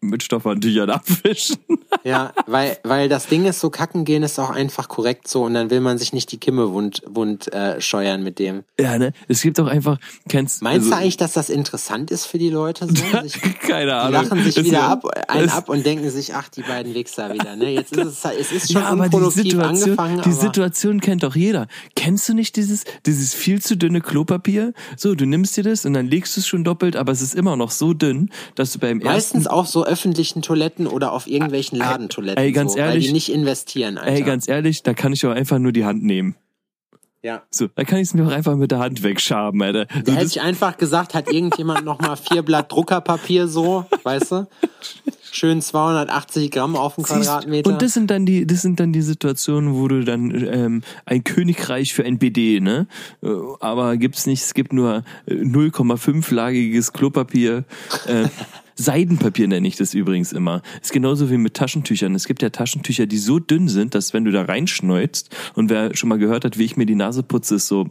mit Stoffhandtüchern abwischen. Ja, weil, weil das Ding ist, so kacken gehen ist auch einfach korrekt so und dann will man sich nicht die Kimme wund, wund äh, scheuern mit dem. Ja, ne? Es gibt auch einfach... Kennst, Meinst also, du eigentlich, dass das interessant ist für die Leute? So? Sich, keine Ahnung. Die lachen sich das wieder ja, ab, einen ab und denken sich, ach, die beiden Wichser wieder. Ne? Jetzt ist es, es ist schon ja, unproduktiv angefangen. Die aber Situation kennt doch jeder. Jeder. Kennst du nicht dieses, dieses viel zu dünne Klopapier? So, du nimmst dir das und dann legst du es schon doppelt, aber es ist immer noch so dünn, dass du beim ersten... Meistens auf so öffentlichen Toiletten oder auf irgendwelchen Ladentoiletten, ey, ganz so, ehrlich, weil die nicht investieren. Alter. Ey, ganz ehrlich, da kann ich auch einfach nur die Hand nehmen. Ja. So, da kann ich es mir auch einfach mit der Hand wegschaben, Alter. Da so, hätte ich einfach gesagt, hat irgendjemand nochmal vier Blatt Druckerpapier so, weißt du? Schön zweihundertachtzig Gramm auf dem Quadratmeter. Und das sind dann die, das sind dann die Situationen, wo du dann ähm, ein Königreich für ein B D, ne? Aber gibt's nicht, es gibt nur null Komma fünf lagiges Klopapier. Äh, Seidenpapier nenne ich das übrigens immer. Ist genauso wie mit Taschentüchern. Es gibt ja Taschentücher, die so dünn sind, dass wenn du da reinschneidst, und wer schon mal gehört hat, wie ich mir die Nase putze, ist so,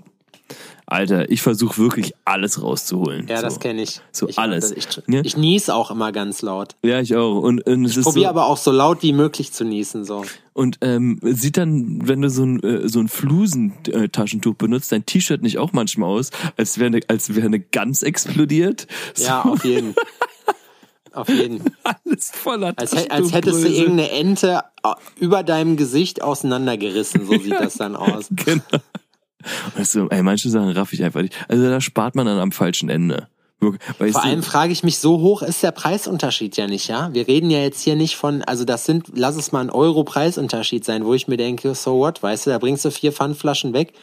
Alter, ich versuche wirklich alles rauszuholen. Ja, so. Das kenne ich. So ich, alles. Ich, ich, ich nies auch immer ganz laut. Ja, ich auch. Und, und es ich probiere so, aber auch so laut wie möglich zu niesen. So. Und ähm, sieht dann, wenn du so ein, so ein Flusentaschentuch benutzt, dein T-Shirt nicht auch manchmal aus, als wäre eine, als wäre eine Gans explodiert? So. Ja, auf jeden Fall. Auf jeden. Alles voller als, als hättest du irgendeine Ente über deinem Gesicht auseinandergerissen, so sieht das dann aus. Genau. Also, ey, manche Sachen raff ich einfach nicht. Also da spart man dann am falschen Ende. Weißt Vor allem du? Frage ich mich, so hoch ist der Preisunterschied ja nicht, ja? Wir reden ja jetzt hier nicht von, also das sind, lass es mal ein Euro-Preisunterschied sein, wo ich mir denke, so what, weißt du, da bringst du vier Pfandflaschen weg.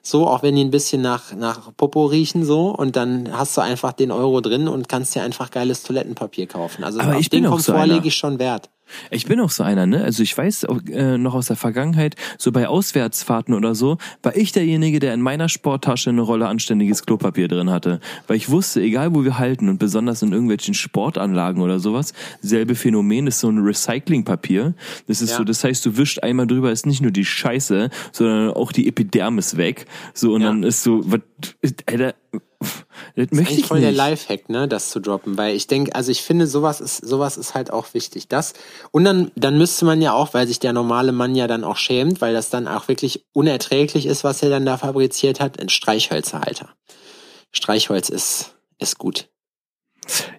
So, auch wenn die ein bisschen nach, nach Popo riechen, so, und dann hast du einfach den Euro drin und kannst dir einfach geiles Toilettenpapier kaufen. Also aber auf den Komfort lege ich schon Wert. Ich bin auch so einer, ne? Also ich weiß auch, äh, noch aus der Vergangenheit, so bei Auswärtsfahrten oder so, war ich derjenige, der in meiner Sporttasche eine Rolle anständiges Klopapier drin hatte. Weil ich wusste, egal wo wir halten und besonders in irgendwelchen Sportanlagen oder sowas, selbe Phänomen ist so ein Recyclingpapier. Das ist ja so, das heißt, du wischst einmal drüber, ist nicht nur die Scheiße, sondern auch die Epidermis weg. So, und ja, dann ist so, was, Alter, Das möchte ist ich voll nicht. Der Lifehack, ne, das zu droppen, weil ich denke, also ich finde, sowas ist, sowas ist halt auch wichtig. Das, und dann, dann müsste man ja auch, weil sich der normale Mann ja dann auch schämt, weil das dann auch wirklich unerträglich ist, was er dann da fabriziert hat, ein Streichhölzerhalter. Streichholz ist, ist gut.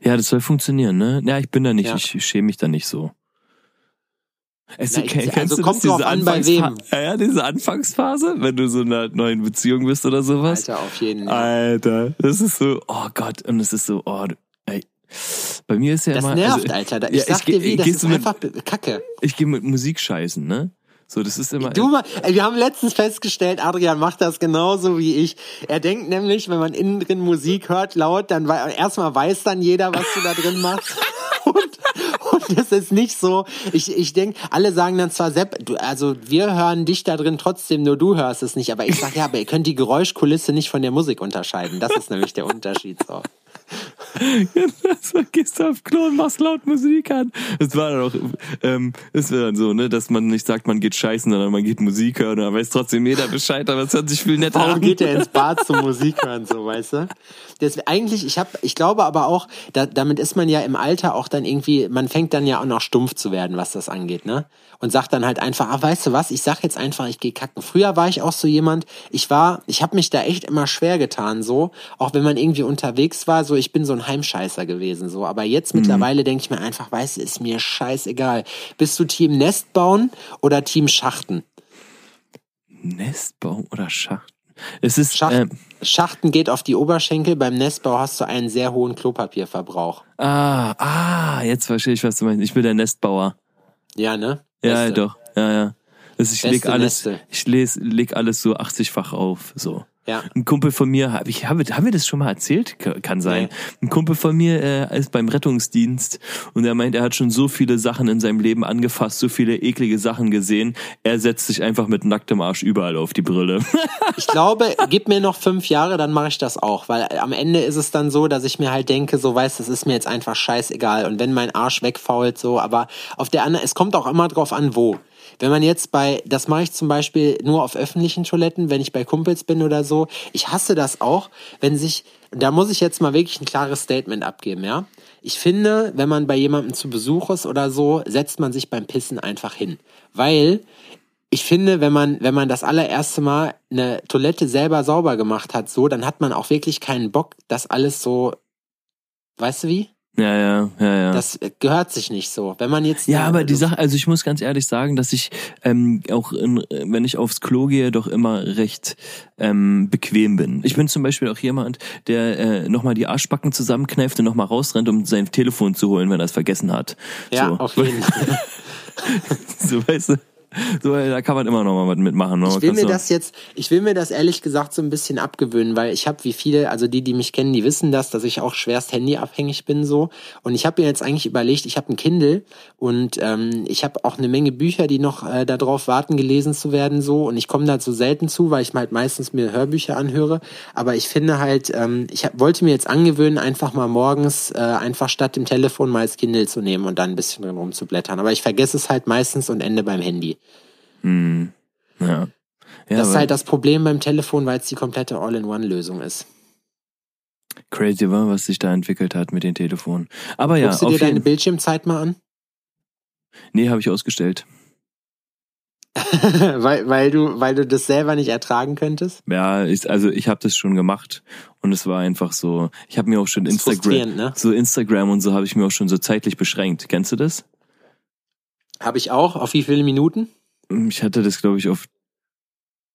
Ja, das soll funktionieren, ne? Ja, ich bin da nicht, ja. ich schäme mich da nicht so. Es Na, okay, ich, also du kommt drauf an, bei wem. Ja, ja, diese Anfangsphase, wenn du so in einer neuen Beziehung bist oder sowas. Alter, auf jeden Fall. Alter, das ist so, oh Gott, und es ist so, oh, ey. Bei mir ist ja das immer... Das nervt, also, Alter. Ich ja, sag ich, dir wie, ich, das ist so einfach mit, Kacke. Ich gehe mit Musik scheißen, ne? So, das ist immer... Du, ey, wir haben letztens festgestellt, Adrian macht das genauso wie ich. Er denkt nämlich, wenn man innen drin Musik hört, laut, dann erstmal weiß dann jeder, was du da drin machst. Und, und das ist nicht so. Ich, ich denke, alle sagen dann zwar, Sepp, du, also wir hören dich da drin trotzdem, nur du hörst es nicht. Aber ich sage, ja, aber ihr könnt die Geräuschkulisse nicht von der Musik unterscheiden. Das ist nämlich der Unterschied. So. Gehst du auf Klo und machst laut Musik an. Es war dann auch, ähm, es wäre dann so, ne, dass man nicht sagt, man geht scheißen, sondern man geht Musik hören. Da weiß trotzdem jeder Bescheid, aber es hört sich viel netter Warum an. Warum geht er ins Bad zum Musik hören, so, weißt du? Das, eigentlich, ich hab, ich glaube aber auch, da, damit ist man ja im Alter auch dann irgendwie, man fängt dann ja auch noch stumpf zu werden, was das angeht, ne? Und sagt dann halt einfach, ah, weißt du was, ich sag jetzt einfach, ich geh kacken. Früher war ich auch so jemand, ich war, ich hab mich da echt immer schwer getan, so, auch wenn man irgendwie unterwegs war, so, ich bin so ein Heimscheißer gewesen, so. Aber jetzt mhm. mittlerweile denke ich mir einfach, weißt du, ist mir scheißegal. Bist du Team Nest bauen oder Team Schachten? Nestbau oder Schachten? Es ist, Schacht, ähm, Schachten geht auf die Oberschenkel, beim Nestbau hast du einen sehr hohen Klopapierverbrauch. Ah, ah, jetzt verstehe ich, was du meinst. Ich bin der Nestbauer. Ja, ne? Ja, ja, doch. Ja, ja. Also ich leg alles, ich lese, leg alles so achtzigfach auf, so. Ja. Ein Kumpel von mir, hab ich, hab, haben wir das schon mal erzählt? Kann sein. Nee. Ein Kumpel von mir äh, ist beim Rettungsdienst und er meint, er hat schon so viele Sachen in seinem Leben angefasst, so viele eklige Sachen gesehen. Er setzt sich einfach mit nacktem Arsch überall auf die Brille. Ich glaube, gib mir noch fünf Jahre, dann mache ich das auch. Weil am Ende ist es dann so, dass ich mir halt denke, so weißt, das ist mir jetzt einfach scheißegal. Und wenn mein Arsch wegfault, so. Aber auf der anderen, es kommt auch immer drauf an, wo. Wenn man jetzt bei, das mache ich zum Beispiel nur auf öffentlichen Toiletten, wenn ich bei Kumpels bin oder so. Ich hasse das auch, wenn sich, da muss ich jetzt mal wirklich ein klares Statement abgeben, ja. Ich finde, wenn man bei jemandem zu Besuch ist oder so, setzt man sich beim Pissen einfach hin. Weil ich finde, wenn man, wenn man das allererste Mal eine Toilette selber sauber gemacht hat, so, dann hat man auch wirklich keinen Bock, das alles so, weißt du wie? Ja, ja, ja, ja. Das gehört sich nicht so. Wenn man jetzt. Ja, aber die Sache, also ich muss ganz ehrlich sagen, dass ich ähm, auch, in, wenn ich aufs Klo gehe, doch immer recht ähm, bequem bin. Ich bin zum Beispiel auch jemand, der äh, nochmal die Arschbacken zusammenkneift und nochmal rausrennt, um sein Telefon zu holen, wenn er es vergessen hat. Ja, so. Auf jeden Fall. So, weißt du. So, da kann man immer noch mal was mitmachen. Ne? Ich will mir das jetzt, ich will mir das ehrlich gesagt so ein bisschen abgewöhnen, weil ich habe wie viele, also die, die mich kennen, die wissen das, dass ich auch schwerst handyabhängig bin so. Und ich habe mir jetzt eigentlich überlegt, ich habe ein Kindle und ähm, ich habe auch eine Menge Bücher, die noch äh, darauf warten, gelesen zu werden so. Und ich komme da so selten zu, weil ich halt meistens mir Hörbücher anhöre. Aber ich finde halt, ähm, ich hab, wollte mir jetzt angewöhnen, einfach mal morgens äh, einfach statt dem Telefon mal das Kindle zu nehmen und dann ein bisschen drin rumzublättern. Aber ich vergesse es halt meistens und ende beim Handy. Hm. Ja. Ja, das ist halt das Problem beim Telefon, weil es die komplette All-in-One-Lösung ist. Crazy war, was sich da entwickelt hat mit den Telefonen. Aber ja, guckst du dir auf deine jeden... Bildschirmzeit mal an? Nee, habe ich ausgestellt. weil, weil, du, weil du das selber nicht ertragen könntest? Ja, ich, also ich habe das schon gemacht und es war einfach so, ich habe mir auch schon Instagram, ne? So Instagram und so habe ich mir auch schon so zeitlich beschränkt. Kennst du das? Habe ich auch. Auf wie viele Minuten? Ich hatte das, glaube ich, auf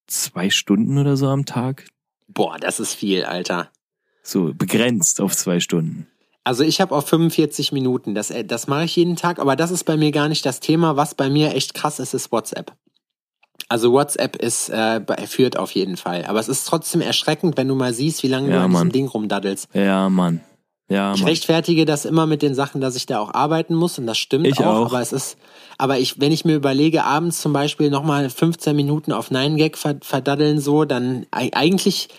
zwei Stunden oder so am Tag. Boah, das ist viel, Alter. So, begrenzt auf zwei Stunden. Also ich habe auf fünfundvierzig Minuten. Das, das mache ich jeden Tag, aber das ist bei mir gar nicht das Thema. Was bei mir echt krass ist, ist WhatsApp. Also WhatsApp ist äh, führt auf jeden Fall. Aber es ist trotzdem erschreckend, wenn du mal siehst, wie lange ja, du an diesem Ding rumdaddelst. Ja, Mann. Ja, ich rechtfertige das immer mit den Sachen, dass ich da auch arbeiten muss und das stimmt ich auch, auch, aber es ist, aber ich, wenn ich mir überlege, abends zum Beispiel nochmal fünfzehn Minuten auf neun Gag verdaddeln so, dann eigentlich,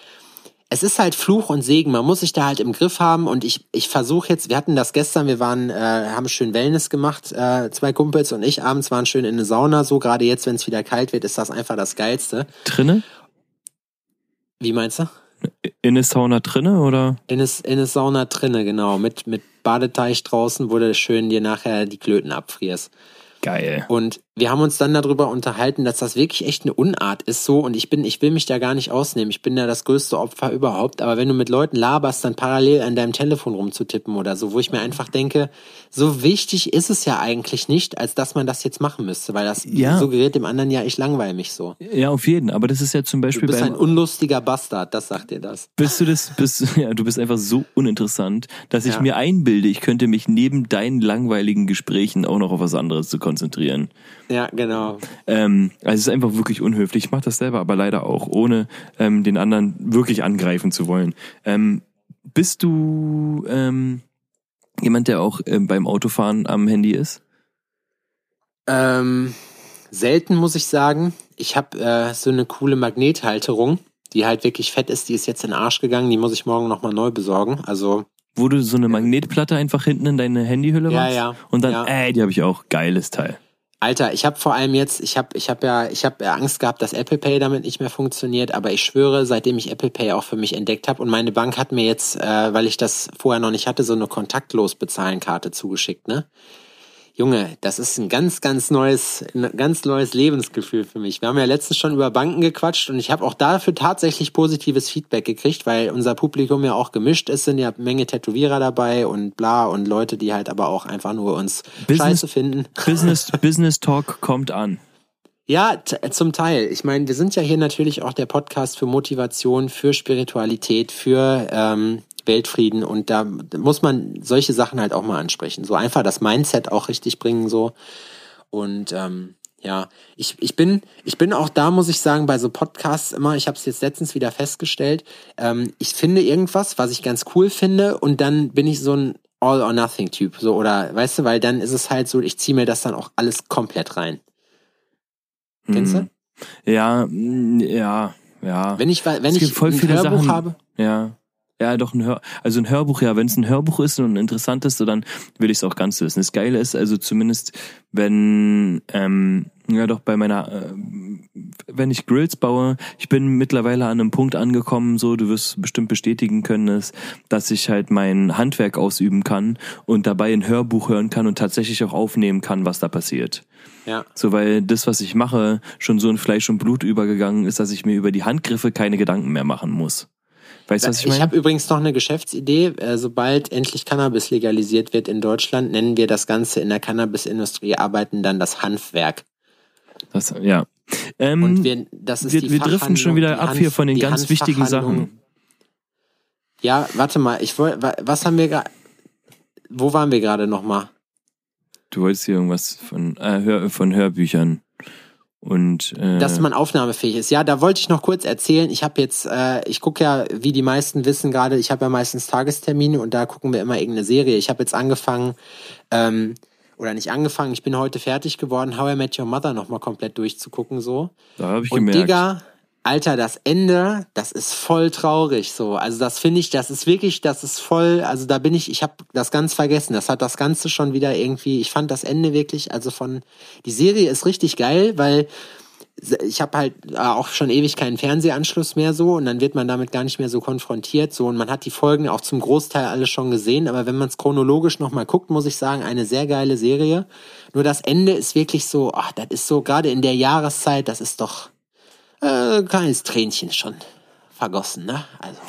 es ist halt Fluch und Segen, man muss sich da halt im Griff haben und ich, ich versuche jetzt, wir hatten das gestern, wir waren, äh, haben schön Wellness gemacht, äh, zwei Kumpels und ich abends waren schön in eine Sauna, so gerade jetzt, wenn es wieder kalt wird, ist das einfach das Geilste. Drinne? Wie meinst du? Innesauna drinne, oder? Innes, Innesauna drinne, genau. Mit, mit Badeteich draußen, wo du schön dir nachher die Klöten abfrierst. Geil. Und wir haben uns dann darüber unterhalten, dass das wirklich echt eine Unart ist so, und ich bin, ich will mich da gar nicht ausnehmen, ich bin da das größte Opfer überhaupt, aber wenn du mit Leuten laberst, dann parallel an deinem Telefon rumzutippen oder so, wo ich mir einfach denke, so wichtig ist es ja eigentlich nicht, als dass man das jetzt machen müsste, weil das ja suggeriert dem anderen ja, ich langweile mich so. Ja, auf jeden, aber das ist ja zum Beispiel... Du bist ein unlustiger Bastard, das sagt dir das. Bist du das, bist, ja, du bist einfach so uninteressant, dass ich ja. mir einbilde, ich könnte mich neben deinen langweiligen Gesprächen auch noch auf was anderes zu konzentrieren. Ja, genau. Ähm, also es ist einfach wirklich unhöflich. Ich mache das selber, aber leider auch, ohne ähm, den anderen wirklich angreifen zu wollen. Ähm, bist du ähm, jemand, der auch ähm, beim Autofahren am Handy ist? Ähm, selten, muss ich sagen. Ich habe äh, so eine coole Magnethalterung, die halt wirklich fett ist. Die ist jetzt in den Arsch gegangen. Die muss ich morgen nochmal neu besorgen. Also... Wo du so eine Magnetplatte einfach hinten in deine Handyhülle machst? Ja, ja. Und dann, ja. ey, die habe ich auch. Geiles Teil. Alter, ich habe vor allem jetzt, ich habe ich hab ja, ich hab ja Angst gehabt, dass Apple Pay damit nicht mehr funktioniert, aber ich schwöre, seitdem ich Apple Pay auch für mich entdeckt habe, und meine Bank hat mir jetzt, äh, weil ich das vorher noch nicht hatte, so eine kontaktlos Bezahlenkarte zugeschickt, ne? Junge, das ist ein ganz, ganz neues, ein ganz neues Lebensgefühl für mich. Wir haben ja letztens schon über Banken gequatscht, und ich habe auch dafür tatsächlich positives Feedback gekriegt, weil unser Publikum ja auch gemischt ist, sind ja eine Menge Tätowierer dabei und bla und Leute, die halt aber auch einfach nur uns Business, Scheiße finden. Business, Business Talk kommt an. Ja, t- zum Teil. Ich meine, wir sind ja hier natürlich auch der Podcast für Motivation, für Spiritualität, für... ähm, Weltfrieden, und da muss man solche Sachen halt auch mal ansprechen. So einfach das Mindset auch richtig bringen, so. Und ähm, ja, ich, ich bin ich bin auch da, muss ich sagen, bei so Podcasts immer, ich habe es jetzt letztens wieder festgestellt, ähm, ich finde irgendwas, was ich ganz cool finde, und dann bin ich so ein All-or-Nothing-Typ, so, oder, weißt du, weil dann ist es halt so, ich ziehe mir das dann auch alles komplett rein. Mhm. Kennst du? Ja, ja, ja. Wenn ich, wenn ich voll viele ein Hörbuch Sachen habe, ja. Ja, doch, ein Hör, also ein Hörbuch, ja, wenn es ein Hörbuch ist und ein interessantes, so, dann will ich es auch ganz wissen. Das Geile ist, also zumindest, wenn, ähm, ja doch, bei meiner, äh, wenn ich Grills baue, ich bin mittlerweile an einem Punkt angekommen, so, du wirst bestimmt bestätigen können, dass, dass ich halt mein Handwerk ausüben kann und dabei ein Hörbuch hören kann und tatsächlich auch aufnehmen kann, was da passiert. Ja. So, weil das, was ich mache, schon so in Fleisch und Blut übergegangen ist, dass ich mir über die Handgriffe keine Gedanken mehr machen muss. Weißt du, was ich meine? Ich habe übrigens noch eine Geschäftsidee. Sobald endlich Cannabis legalisiert wird in Deutschland, nennen wir das Ganze in der Cannabisindustrie arbeiten dann das Hanfwerk. Das, ja. Ähm, Und wir, das ist wir, die wir driften schon wieder ab Hanf, hier von den ganz wichtigen Sachen. Ja, warte mal. Ich wollt, was haben wir gerade? Wo waren wir gerade nochmal? Du wolltest hier irgendwas von, äh, Hör, von Hörbüchern. Und, äh, dass man aufnahmefähig ist. Ja, da wollte ich noch kurz erzählen. Ich habe jetzt, äh, ich gucke ja, wie die meisten wissen gerade, ich habe ja meistens Tagestermine und da gucken wir immer irgendeine Serie. Ich habe jetzt angefangen, ähm, oder nicht angefangen, ich bin heute fertig geworden, How I Met Your Mother nochmal komplett durchzugucken, so. Da habe ich und gemerkt. Digga, Alter, das Ende, das ist voll traurig, so. Also das finde ich, das ist wirklich, das ist voll, also da bin ich, ich habe das ganz vergessen. Das hat das Ganze schon wieder irgendwie, ich fand das Ende wirklich, also von, die Serie ist richtig geil, weil ich habe halt auch schon ewig keinen Fernsehanschluss mehr so, und dann wird man damit gar nicht mehr so konfrontiert, so, und man hat die Folgen auch zum Großteil alle schon gesehen, aber wenn man es chronologisch nochmal guckt, muss ich sagen, eine sehr geile Serie. Nur das Ende ist wirklich so, ach, das ist so, gerade in der Jahreszeit, das ist doch Äh, kleines Tränchen schon vergossen, ne? Also.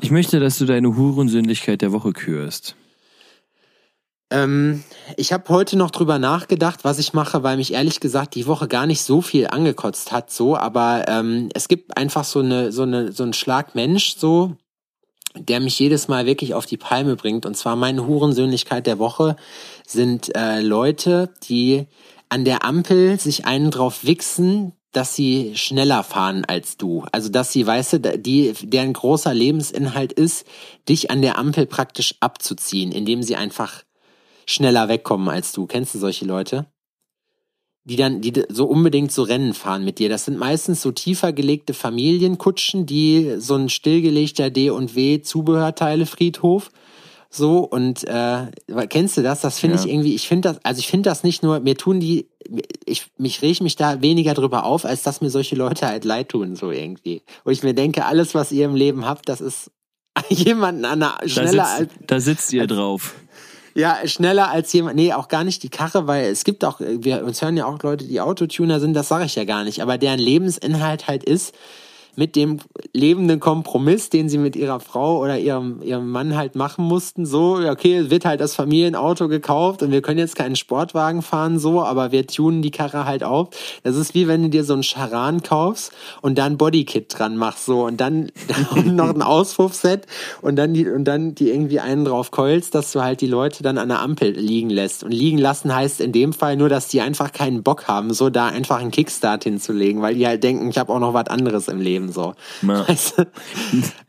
Ich möchte, dass du deine Hurensündlichkeit der Woche kürst. Ähm, ich habe heute noch drüber nachgedacht, was ich mache, weil mich ehrlich gesagt die Woche gar nicht so viel angekotzt hat, so, aber ähm, es gibt einfach so eine, so eine, so einen Schlag Mensch, so, der mich jedes Mal wirklich auf die Palme bringt. Und zwar meine Hurensündlichkeit der Woche sind äh, Leute, die an der Ampel sich einen drauf wichsen, dass sie schneller fahren als du. Also, dass sie, weißt du, die, deren großer Lebensinhalt ist, dich an der Ampel praktisch abzuziehen, indem sie einfach schneller wegkommen als du. Kennst du solche Leute? Die dann, die so unbedingt so Rennen fahren mit dir. Das sind meistens so tiefer gelegte Familienkutschen, die so ein stillgelegter D und W Zubehörteilefriedhof, so und äh, kennst du das? Das finde ja. ich irgendwie, ich finde das, also ich finde das nicht nur, mir tun die, ich mich reg mich da weniger drüber auf, als dass mir solche Leute halt leid tun, so irgendwie. Wo ich mir denke, alles, was ihr im Leben habt, das ist jemanden an der, schneller da sitzt, als... Da sitzt ihr als, drauf. Ja, schneller als jemand, nee, auch gar nicht die Karre, weil es gibt auch, wir uns hören ja auch Leute, die Autotuner sind, das sage ich ja gar nicht, aber deren Lebensinhalt halt ist, mit dem lebenden Kompromiss, den sie mit ihrer Frau oder ihrem, ihrem Mann halt machen mussten, so, okay, wird halt das Familienauto gekauft und wir können jetzt keinen Sportwagen fahren, so, aber wir tunen die Karre halt auf. Das ist wie wenn du dir so einen Charan kaufst und dann Bodykit dran machst, so, und dann noch ein Auspuffset und dann die, und dann die irgendwie einen drauf keulst, dass du halt die Leute dann an der Ampel liegen lässt. Und liegen lassen heißt in dem Fall nur, dass die einfach keinen Bock haben, so da einfach einen Kickstart hinzulegen, weil die halt denken, ich habe auch noch was anderes im Leben. So. Weißt du?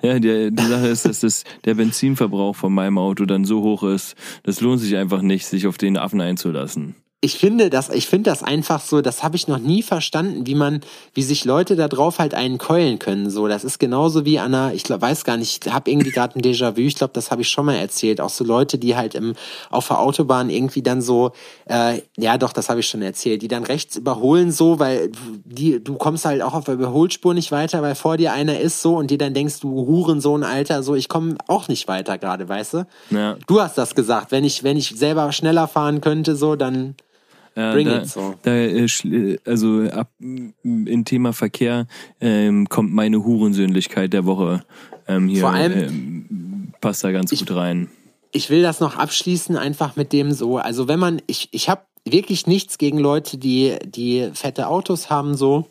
Ja, die, die Sache ist, dass das, der Benzinverbrauch von meinem Auto dann so hoch ist, das lohnt sich einfach nicht, sich auf den Affen einzulassen. Ich finde das, ich finde das einfach so, das habe ich noch nie verstanden, wie man, wie sich Leute da drauf halt einen keulen können. So, das ist genauso wie an einer, ich glaub, weiß gar nicht, ich habe irgendwie gerade ein Déjà-vu, ich glaube, das habe ich schon mal erzählt. Auch so Leute, die halt im auf der Autobahn irgendwie dann so, äh, ja doch, das habe ich schon erzählt, die dann rechts überholen so, weil die, du kommst halt auch auf der Überholspur nicht weiter, weil vor dir einer ist so und dir dann denkst, du Hurensohn, Alter, so, ich komme auch nicht weiter gerade, weißt du? Ja. Du hast das gesagt, wenn ich, wenn ich selber schneller fahren könnte, so, dann... Ja, Bring da, it so. Da, also ab, im Thema Verkehr ähm, kommt meine Hurensöhnlichkeit der Woche ähm, hier. Vor allem, ähm, passt da ganz ich, gut rein. Ich will das noch abschließen, einfach mit dem so. Also wenn man, ich, ich habe wirklich nichts gegen Leute, die, die fette Autos haben so.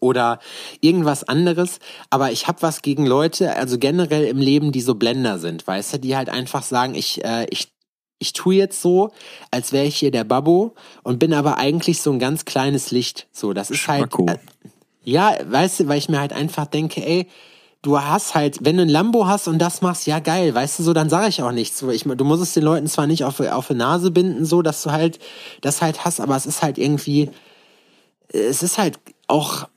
Oder irgendwas anderes, aber ich habe was gegen Leute, also generell im Leben, die so Blender sind, weißt du, die halt einfach sagen, ich, äh, ich Ich tue jetzt so, als wäre ich hier der Babbo und bin aber eigentlich so ein ganz kleines Licht. So, das ist Schmacko. Halt. Äh, ja, weißt du, weil ich mir halt einfach denke, ey, du hast halt, wenn du ein Lambo hast und das machst, ja geil, weißt du, so, dann sage ich auch nichts. So, ich, du musst es den Leuten zwar nicht auf, auf die Nase binden, so, dass du halt das halt hast, aber es ist halt irgendwie, es ist halt auch,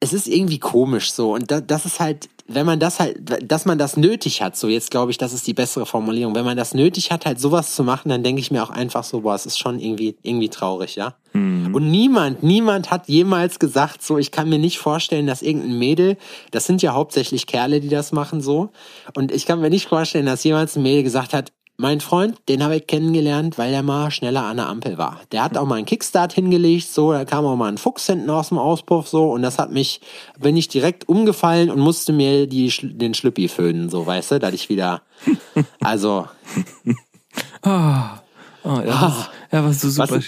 es ist irgendwie komisch so und da, das ist halt. Wenn man das halt, dass man das nötig hat, so jetzt glaube ich, das ist die bessere Formulierung, wenn man das nötig hat, halt sowas zu machen, dann denke ich mir auch einfach so, boah, es ist schon irgendwie irgendwie traurig, ja. Mhm. Und niemand, niemand hat jemals gesagt so, ich kann mir nicht vorstellen, dass irgendein Mädel, das sind ja hauptsächlich Kerle, die das machen so, und ich kann mir nicht vorstellen, dass jemals ein Mädel gesagt hat, mein Freund, den habe ich kennengelernt, weil der mal schneller an der Ampel war. Der hat auch mal einen Kickstart hingelegt, so, da kam auch mal ein Fuchs hinten aus dem Auspuff, so, und das hat mich, bin ich direkt umgefallen und musste mir die, den Schlüppi föhnen, so, weißt du, dass ich wieder, also. Ah, oh, oh, er, oh, er war so super. Was?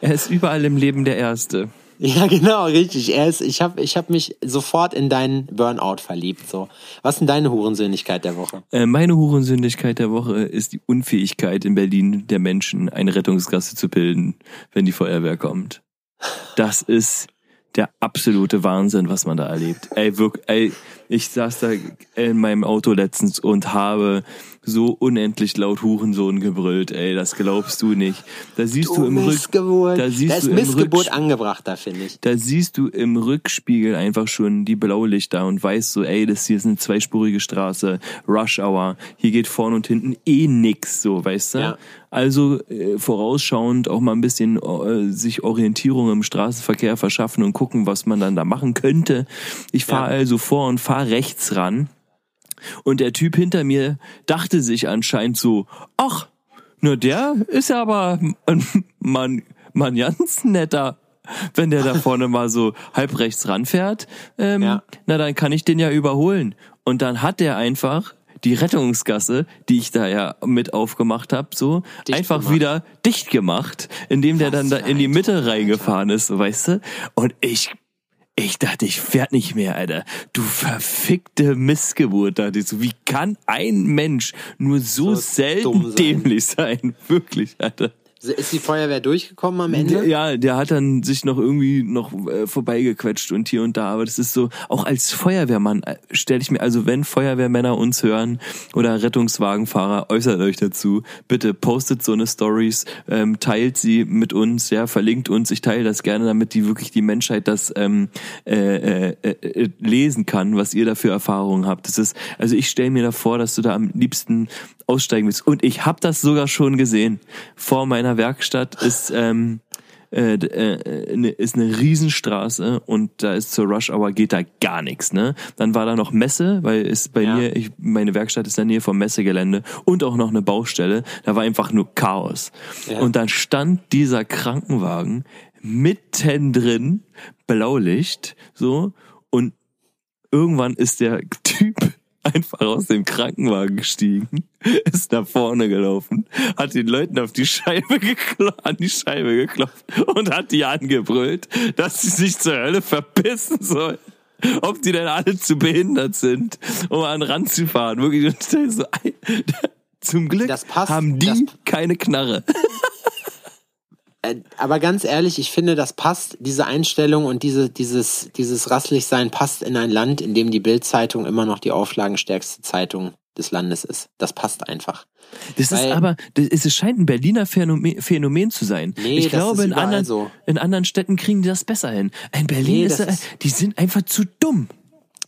Er ist überall im Leben der Erste. Ja, genau, richtig. Er ist, ich habe ich hab mich sofort in deinen Burnout verliebt. So. Was ist denn deine Hurensündigkeit der Woche? Äh, meine Hurensündigkeit der Woche ist die Unfähigkeit in Berlin der Menschen, eine Rettungsgasse zu bilden, wenn die Feuerwehr kommt. Das ist der absolute Wahnsinn, was man da erlebt. Ey, wirklich, ey, ich saß da in meinem Auto letztens und habe so unendlich laut Hurensohn gebrüllt, ey, das glaubst du nicht. Da siehst du, du im Rückspiegel. Da, da ist Missgeburt Rücksp- angebracht, da finde ich. Da siehst du im Rückspiegel einfach schon die Blaulichter und weißt so, ey, das hier ist eine zweispurige Straße, Rush Hour, hier geht vorne und hinten eh nix, so, weißt du? Ja. Also äh, vorausschauend auch mal ein bisschen äh, sich Orientierung im Straßenverkehr verschaffen und gucken, was man dann da machen könnte. Ich fahre ja. also vor und fahre rechts ran. Und der Typ hinter mir dachte sich anscheinend so, ach, na der ist ja aber ein Mann, Mann ganz netter, wenn der da vorne mal so halb rechts ranfährt, ähm, ja. na dann kann ich den ja überholen. Und dann hat der einfach die Rettungsgasse, die ich da ja mit aufgemacht habe, so dicht einfach gemacht. wieder dicht gemacht, indem der das dann da in die Mitte reingefahren ist, weißt du? Und ich... Ich dachte, ich fährt nicht mehr, Alter. Du verfickte Missgeburt, dachte ich so. Wie kann ein Mensch nur so, so selten dämlich sein? Wirklich, Alter. Ist die Feuerwehr durchgekommen am Ende? Ja, der hat dann sich noch irgendwie noch äh, vorbeigequetscht und hier und da. Aber das ist so, auch als Feuerwehrmann stelle ich mir, also wenn Feuerwehrmänner uns hören oder Rettungswagenfahrer, äußert euch dazu. Bitte postet so eine Stories, ähm, teilt sie mit uns, ja, verlinkt uns. Ich teile das gerne, damit die wirklich die Menschheit das ähm, äh, äh, äh, lesen kann, was ihr da für Erfahrungen habt. Das ist, also ich stelle mir da vor, dass du da am liebsten aussteigen willst. Und ich habe das sogar schon gesehen. Vor meiner Werkstatt ist ähm, äh, äh, ne, ist eine Riesenstraße und da ist zur Rush Hour geht da gar nichts. Ne? Dann war da noch Messe, weil es bei ja. mir, ich, meine Werkstatt ist in der Nähe vom Messegelände und auch noch eine Baustelle. Da war einfach nur Chaos. Ja. Und dann stand dieser Krankenwagen mittendrin, Blaulicht, so, und irgendwann ist der Typ einfach aus dem Krankenwagen gestiegen, ist nach vorne gelaufen, hat den Leuten auf die Scheibe geklo- an die Scheibe geklopft und hat die angebrüllt, dass sie sich zur Hölle verpissen sollen. Ob die denn alle zu behindert sind, um an den Rand zu fahren. Wirklich, und stell so ein. Zum Glück das passt, haben die das... keine Knarre. Aber ganz ehrlich, ich finde, das passt, diese Einstellung und diese, dieses, dieses Rasslichsein passt in ein Land, in dem die Bild-Zeitung immer noch die auflagenstärkste Zeitung des Landes ist. Das passt einfach. Das Weil, ist aber, das, es scheint ein Berliner Phänomen, Phänomen zu sein. Nee, ich das glaube, ist in anderen, so. in anderen Städten kriegen die das besser hin. In Berlin nee, ist, ist, die sind einfach zu dumm.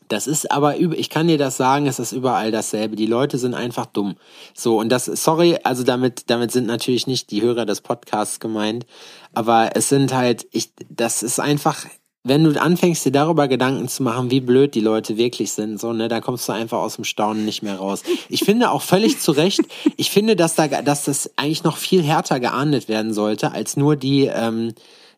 Das ist aber, ich kann dir das sagen, es ist überall dasselbe. Die Leute sind einfach dumm. So, und das, sorry, also damit, damit sind natürlich nicht die Hörer des Podcasts gemeint, aber es sind halt, ich, das ist einfach, wenn du anfängst, dir darüber Gedanken zu machen, wie blöd die Leute wirklich sind, so, ne, da kommst du einfach aus dem Staunen nicht mehr raus. Ich finde auch völlig zu Recht, ich finde, dass da, dass das eigentlich noch viel härter geahndet werden sollte, als nur die, ähm,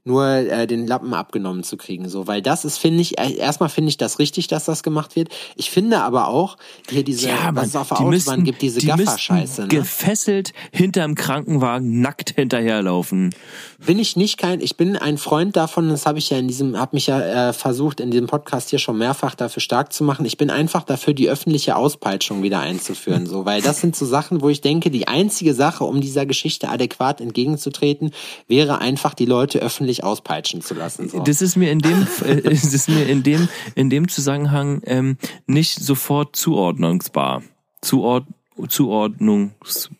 nur äh, den Lappen abgenommen zu kriegen, so, weil das ist, finde ich, erstmal finde ich das richtig, dass das gemacht wird. Ich finde aber auch, hier diese, ja, Mann, was es auf der Autobahn müssen, gibt, diese die Gafferscheiße. Ne? Gefesselt hinterm Krankenwagen nackt hinterherlaufen. Bin ich nicht kein, ich bin ein Freund davon, das habe ich ja in diesem, habe mich ja äh, versucht, in diesem Podcast hier schon mehrfach dafür stark zu machen. Ich bin einfach dafür, die öffentliche Auspeitschung wieder einzuführen, so, weil das sind so Sachen, wo ich denke, die einzige Sache, um dieser Geschichte adäquat entgegenzutreten, wäre einfach, die Leute öffentlich auspeitschen zu lassen. So. Das ist mir in dem, äh, das ist mir in dem, in dem Zusammenhang ähm, nicht sofort zuordnungsbar. Zuord, zuordnungs,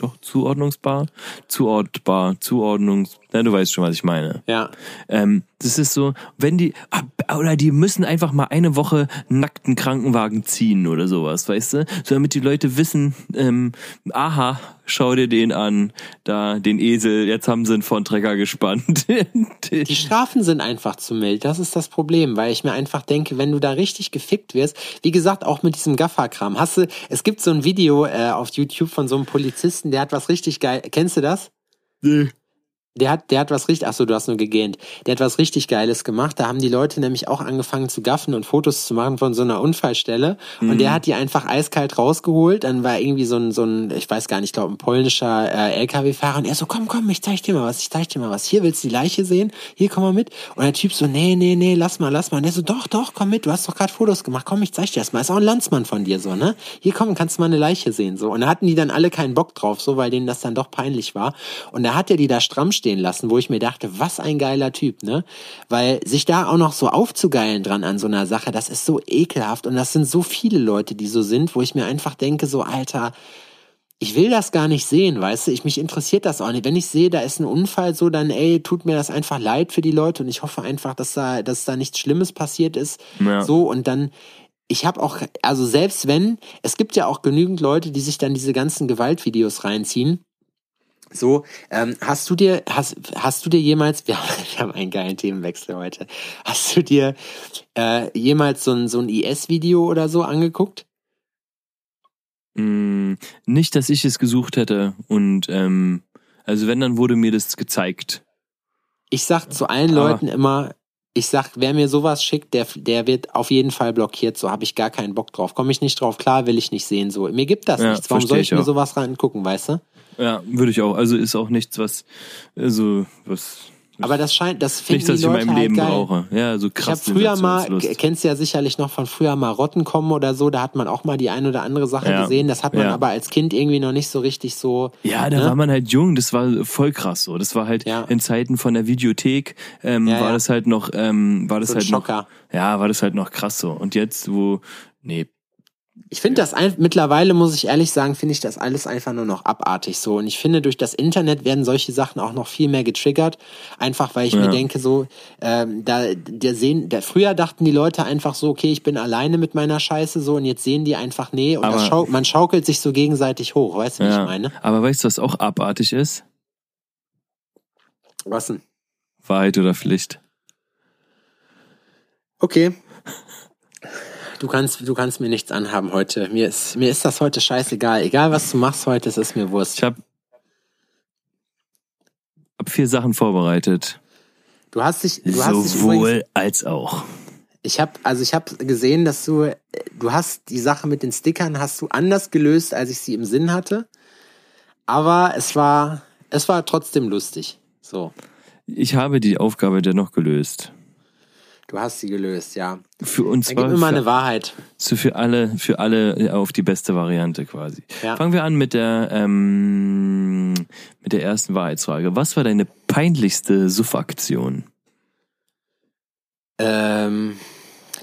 doch zuordnungsbar, zuordbar, zuordnungs. Na, du weißt schon, was ich meine. Ja. Ähm, das ist so, wenn die oder die müssen einfach mal eine Woche nackten Krankenwagen ziehen oder sowas, weißt du, so damit die Leute wissen, ähm, aha, schau dir den an, da den Esel, jetzt haben sie ihn von Trecker gespannt. Die Strafen sind einfach zu mild, das ist das Problem, weil ich mir einfach denke, wenn du da richtig gefickt wirst, wie gesagt, auch mit diesem Gafferkram, hast du, es gibt so ein Video äh, auf YouTube von so einem Polizisten, der hat was richtig geil, kennst du das? Nee. Der hat, der hat was richtig, ach so, du hast nur gegähnt. Der hat was richtig Geiles gemacht. Da haben die Leute nämlich auch angefangen zu gaffen und Fotos zu machen von so einer Unfallstelle. Mhm. Und der hat die einfach eiskalt rausgeholt. Dann war irgendwie so ein, so ein, ich weiß gar nicht, ich glaube ein polnischer äh, L K W-Fahrer. Und er so, komm, komm, ich zeig dir mal was, ich zeig dir mal was. Hier, willst du die Leiche sehen? Hier, komm mal mit. Und der Typ so, nee, nee, nee, lass mal, lass mal. Und der so, doch, doch, komm mit, du hast doch gerade Fotos gemacht. Komm, ich zeig dir das mal. Ist auch ein Landsmann von dir, so, ne? Hier, komm, kannst du mal eine Leiche sehen, so. Und da hatten die dann alle keinen Bock drauf, so, weil denen das dann doch peinlich war. Und da hat er die da stramm stehen lassen, wo ich mir dachte, was ein geiler Typ, ne? Weil sich da auch noch so aufzugeilen dran an so einer Sache, das ist so ekelhaft und das sind so viele Leute, die so sind, wo ich mir einfach denke, so Alter, ich will das gar nicht sehen, weißt du, ich mich interessiert das auch nicht. Wenn ich sehe, da ist ein Unfall, so dann, ey, tut mir das einfach leid für die Leute und ich hoffe einfach, dass da, dass da nichts Schlimmes passiert ist, ja. So und dann ich habe auch, also selbst wenn, es gibt ja auch genügend Leute, die sich dann diese ganzen Gewaltvideos reinziehen. So, ähm, hast du dir, hast, hast du dir jemals, wir haben einen geilen Themenwechsel heute, hast du dir äh, jemals so ein, so ein I S-Video oder so angeguckt? Mm, nicht, dass ich es gesucht hätte und ähm, also wenn, dann wurde mir das gezeigt. Ich sag zu allen ah. Leuten immer, ich sag, wer mir sowas schickt, der, der wird auf jeden Fall blockiert, so habe ich gar keinen Bock drauf, komme ich nicht drauf, klar will ich nicht sehen, so, mir gibt das ja nichts, warum soll ich mir auch sowas reingucken, weißt du? Ja, würde ich auch. Also ist auch nichts, was also was. Aber das scheint, das finde ich, nichts, was ich in meinem halt Leben geil brauche. Ja, so krass. Ich habe früher mal, kennst du ja sicherlich noch von früher mal Rotten kommen oder so. Da hat man auch mal die ein oder andere Sache ja gesehen. Das hat man ja aber als Kind irgendwie noch nicht so richtig so. Ja, da ne? war man halt jung. Das war voll krass so. Das war halt ja in Zeiten von der Videothek ähm, ja, war ja. das halt noch, ähm, war das so halt noch, ja, war das halt noch krass so. Und jetzt wo, nee. Ich finde das ein, mittlerweile, muss ich ehrlich sagen, finde ich das alles einfach nur noch abartig so. Und ich finde, durch das Internet werden solche Sachen auch noch viel mehr getriggert. Einfach, weil ich ja. mir denke so, ähm, da, der sehen, der, früher dachten die Leute einfach so, okay, ich bin alleine mit meiner Scheiße so, und jetzt sehen die einfach, nee, und aber, das schau, man schaukelt sich so gegenseitig hoch, weißt du, ja. was ich meine? Aber weißt du, was auch abartig ist? Was denn? Wahrheit oder Pflicht? Okay. Du kannst, du kannst mir nichts anhaben heute. Mir ist, mir ist das heute scheißegal. Egal, was du machst heute, es ist mir Wurst. Ich hab, hab vier Sachen vorbereitet. Du hast dich, du hast dich sowohl als auch. Ich habe, also ich habe gesehen, dass du, du hast die Sache mit den Stickern hast du anders gelöst, als ich sie im Sinn hatte. Aber es war, es war trotzdem lustig. So. Ich habe die Aufgabe dennoch gelöst. Du hast sie gelöst, ja. Für uns war immer eine Wahrheit. So für alle, für alle auf die beste Variante quasi. Ja. Fangen wir an mit der ähm, mit der ersten Wahrheitsfrage. Was war deine peinlichste Suffaktion? Ähm,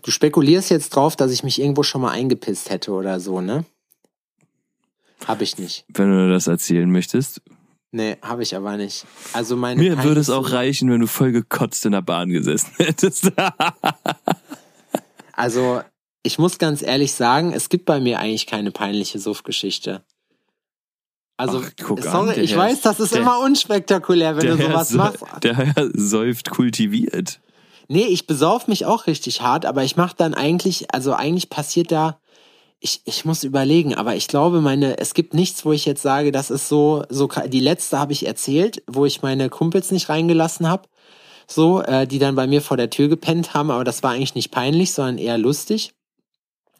du spekulierst jetzt drauf, dass ich mich irgendwo schon mal eingepisst hätte oder so, ne? Hab ich nicht. Wenn du das erzählen möchtest. Nee, habe ich aber nicht. Also meine Mir Peinlich- würde es auch reichen, wenn du voll gekotzt in der Bahn gesessen hättest. Also, ich muss ganz ehrlich sagen, es gibt bei mir eigentlich keine peinliche Suff-Geschichte. Also, Ach, guck sorry, an, ich Herr, weiß, das ist der, immer unspektakulär, wenn du sowas Herr, machst. Der Herr säuft kultiviert. Nee, ich besauf mich auch richtig hart, aber ich mach dann eigentlich, also eigentlich passiert da Ich, ich muss überlegen, aber ich glaube, meine, es gibt nichts, wo ich jetzt sage, das ist so, so die letzte habe ich erzählt, wo ich meine Kumpels nicht reingelassen habe, so, äh, die dann bei mir vor der Tür gepennt haben, aber das war eigentlich nicht peinlich, sondern eher lustig.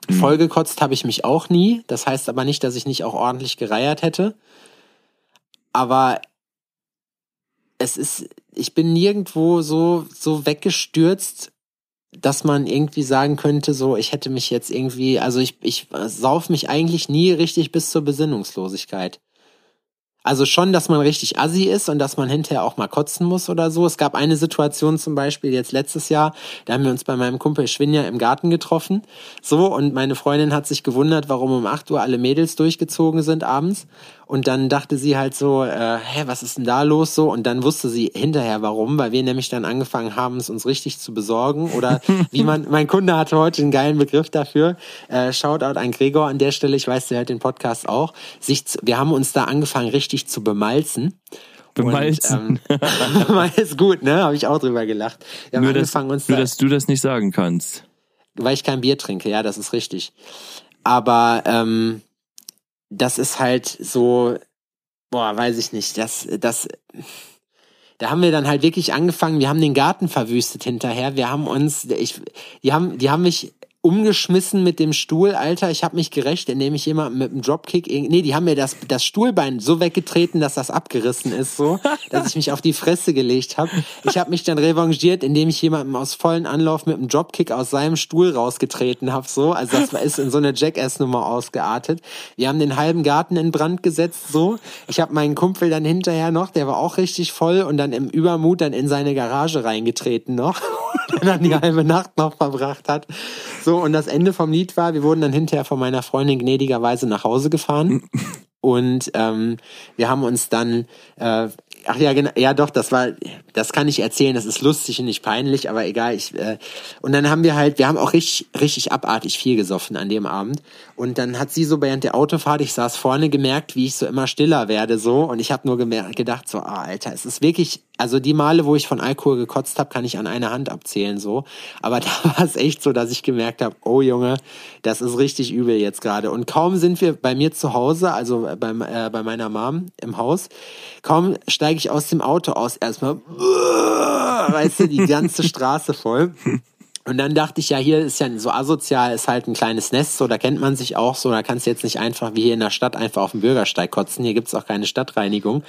Mhm. Vollgekotzt habe ich mich auch nie, das heißt aber nicht, dass ich nicht auch ordentlich gereiert hätte, aber es ist, ich bin nirgendwo so, so weggestürzt, dass man irgendwie sagen könnte, so, ich hätte mich jetzt irgendwie, also ich, ich sauf mich eigentlich nie richtig bis zur Besinnungslosigkeit. Also schon, dass man richtig assi ist und dass man hinterher auch mal kotzen muss oder so. Es gab eine Situation zum Beispiel jetzt letztes Jahr, da haben wir uns bei meinem Kumpel Schwinja im Garten getroffen. So, und meine Freundin hat sich gewundert, warum um acht Uhr alle Mädels durchgezogen sind abends. Und dann dachte sie halt so, äh, hä, was ist denn da los so? Und dann wusste sie hinterher warum, weil wir nämlich dann angefangen haben, es uns richtig zu besorgen. Oder wie man, mein Kunde hatte heute einen geilen Begriff dafür. Äh, Shoutout an Gregor an der Stelle, ich weiß, der hört den Podcast auch. Sich zu, wir haben uns da angefangen, richtig zu bemalzen. Bemalzen. Und, ähm, ist gut, ne? Habe ich auch drüber gelacht. Wir haben nur, angefangen, dass, uns nur da, dass du das nicht sagen kannst. Weil ich kein Bier trinke, ja, das ist richtig. Aber ähm, das ist halt so, boah, weiß ich nicht, das, das, da haben wir dann halt wirklich angefangen, wir haben den Garten verwüstet hinterher, wir haben uns, ich, die haben, die haben mich umgeschmissen mit dem Stuhl, Alter. Ich habe mich gerecht, indem ich jemanden mit einem Dropkick... Nee, die haben mir das, das Stuhlbein so weggetreten, dass das abgerissen ist, so, dass ich mich auf die Fresse gelegt habe. Ich habe mich dann revanchiert, indem ich jemanden aus vollen Anlauf mit einem Dropkick aus seinem Stuhl rausgetreten habe, so. Also das ist in so eine Jackass-Nummer ausgeartet. Wir haben den halben Garten in Brand gesetzt, so. Ich habe meinen Kumpel dann hinterher noch, der war auch richtig voll und dann im Übermut dann in seine Garage reingetreten noch, der dann die halbe Nacht noch verbracht hat, so. Und das Ende vom Lied war, wir wurden dann hinterher von meiner Freundin gnädigerweise nach Hause gefahren und ähm, wir haben uns dann, äh, ach ja, genau, ja doch, das war, das kann ich erzählen, das ist lustig und nicht peinlich, aber egal. Ich, äh, und dann haben wir halt, wir haben auch richtig, richtig abartig viel gesoffen an dem Abend und dann hat sie so während der Autofahrt, ich saß vorne, gemerkt, wie ich so immer stiller werde so und ich habe nur gemerkt, gedacht so, ah Alter, es ist wirklich... Also die Male, wo ich von Alkohol gekotzt habe, kann ich an einer Hand abzählen so. Aber da war es echt so, dass ich gemerkt habe, oh Junge, das ist richtig übel jetzt gerade. Und kaum sind wir bei mir zu Hause, also beim, äh, bei meiner Mom im Haus, kaum steige ich aus dem Auto aus, erstmal, weißt du, die ganze Straße voll. Und dann dachte ich, ja, hier ist ja so asozial, ist halt ein kleines Nest, so, da kennt man sich auch so, da kannst du jetzt nicht einfach wie hier in der Stadt einfach auf dem Bürgersteig kotzen, hier gibt's auch keine Stadtreinigung.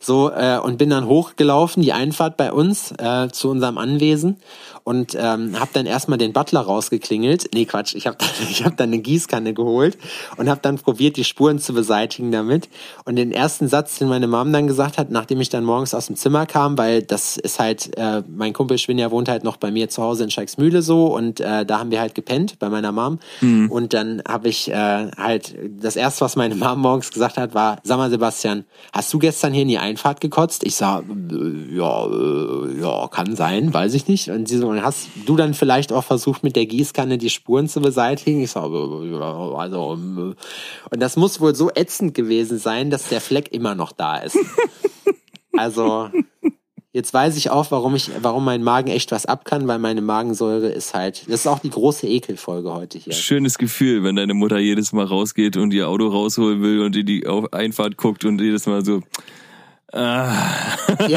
so äh, und bin dann hochgelaufen, die Einfahrt bei uns äh, zu unserem Anwesen und ähm, habe dann erstmal den Butler rausgeklingelt. Nee, Quatsch, ich habe ich hab dann eine Gießkanne geholt und habe dann probiert, die Spuren zu beseitigen damit. Und den ersten Satz, den meine Mom dann gesagt hat, nachdem ich dann morgens aus dem Zimmer kam, weil das ist halt, äh, mein Kumpel Schwinja wohnt halt noch bei mir zu Hause in Schalksmühle so und äh, da haben wir halt gepennt bei meiner Mom. Mhm. Und dann habe ich äh, halt, das erste, was meine Mom morgens gesagt hat, war, sag mal Sebastian, hast du gestern hier in die Einfahrt gekotzt? Ich sag, ja, ja, kann sein, weiß ich nicht. Und sie so, hast du dann vielleicht auch versucht, mit der Gießkanne die Spuren zu beseitigen? Ich sag, ja, also, und das muss wohl so ätzend gewesen sein, dass der Fleck immer noch da ist. Also, jetzt weiß ich auch, warum ich, warum mein Magen echt was ab kann, weil meine Magensäure ist halt, das ist auch die große Ekelfolge heute hier. Schönes Gefühl, wenn deine Mutter jedes Mal rausgeht und ihr Auto rausholen will und in die Einfahrt guckt und jedes Mal so... Ja,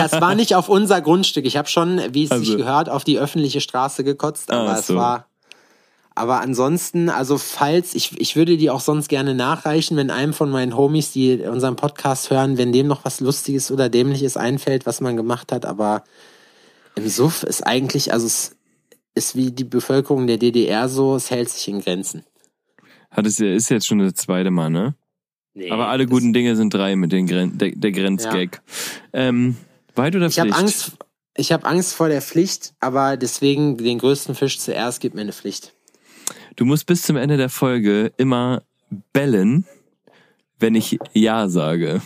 es war nicht auf unser Grundstück. Ich habe schon, wie es also. sich gehört, auf die öffentliche Straße gekotzt, aber ah, so. es war... Aber ansonsten, also falls, ich ich würde die auch sonst gerne nachreichen, wenn einem von meinen Homies, die unseren Podcast hören, wenn dem noch was Lustiges oder Dämliches einfällt, was man gemacht hat. Aber im Suff ist eigentlich, also es ist wie die Bevölkerung der D D R so, es hält sich in Grenzen. Hat es ja, ist jetzt schon das zweite Mal, ne? Nee, aber alle guten Dinge sind drei mit den Gren- der, der Grenzgag. Ja. Ähm, weit oder Pflicht? Ich habe Angst, ich hab Angst vor der Pflicht, aber deswegen den größten Fisch zuerst, gibt mir eine Pflicht. Du musst bis zum Ende der Folge immer bellen, wenn ich Ja sage.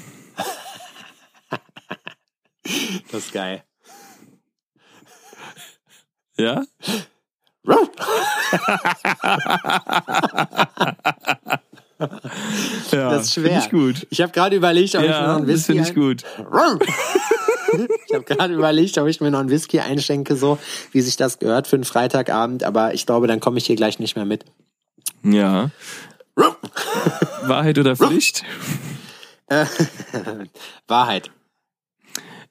Das ist geil. Ja? Ja, das ist schwer. Ich, gut. ich habe gerade überlegt, ob ja, ich mir noch einen Whisky. Das finde ich ein... gut. Ich habe gerade überlegt, ob ich mir noch einen Whisky einschenke, so wie sich das gehört für einen Freitagabend. Aber ich glaube, dann komme ich hier gleich nicht mehr mit. Ja. Wahrheit oder Pflicht? Äh, Wahrheit.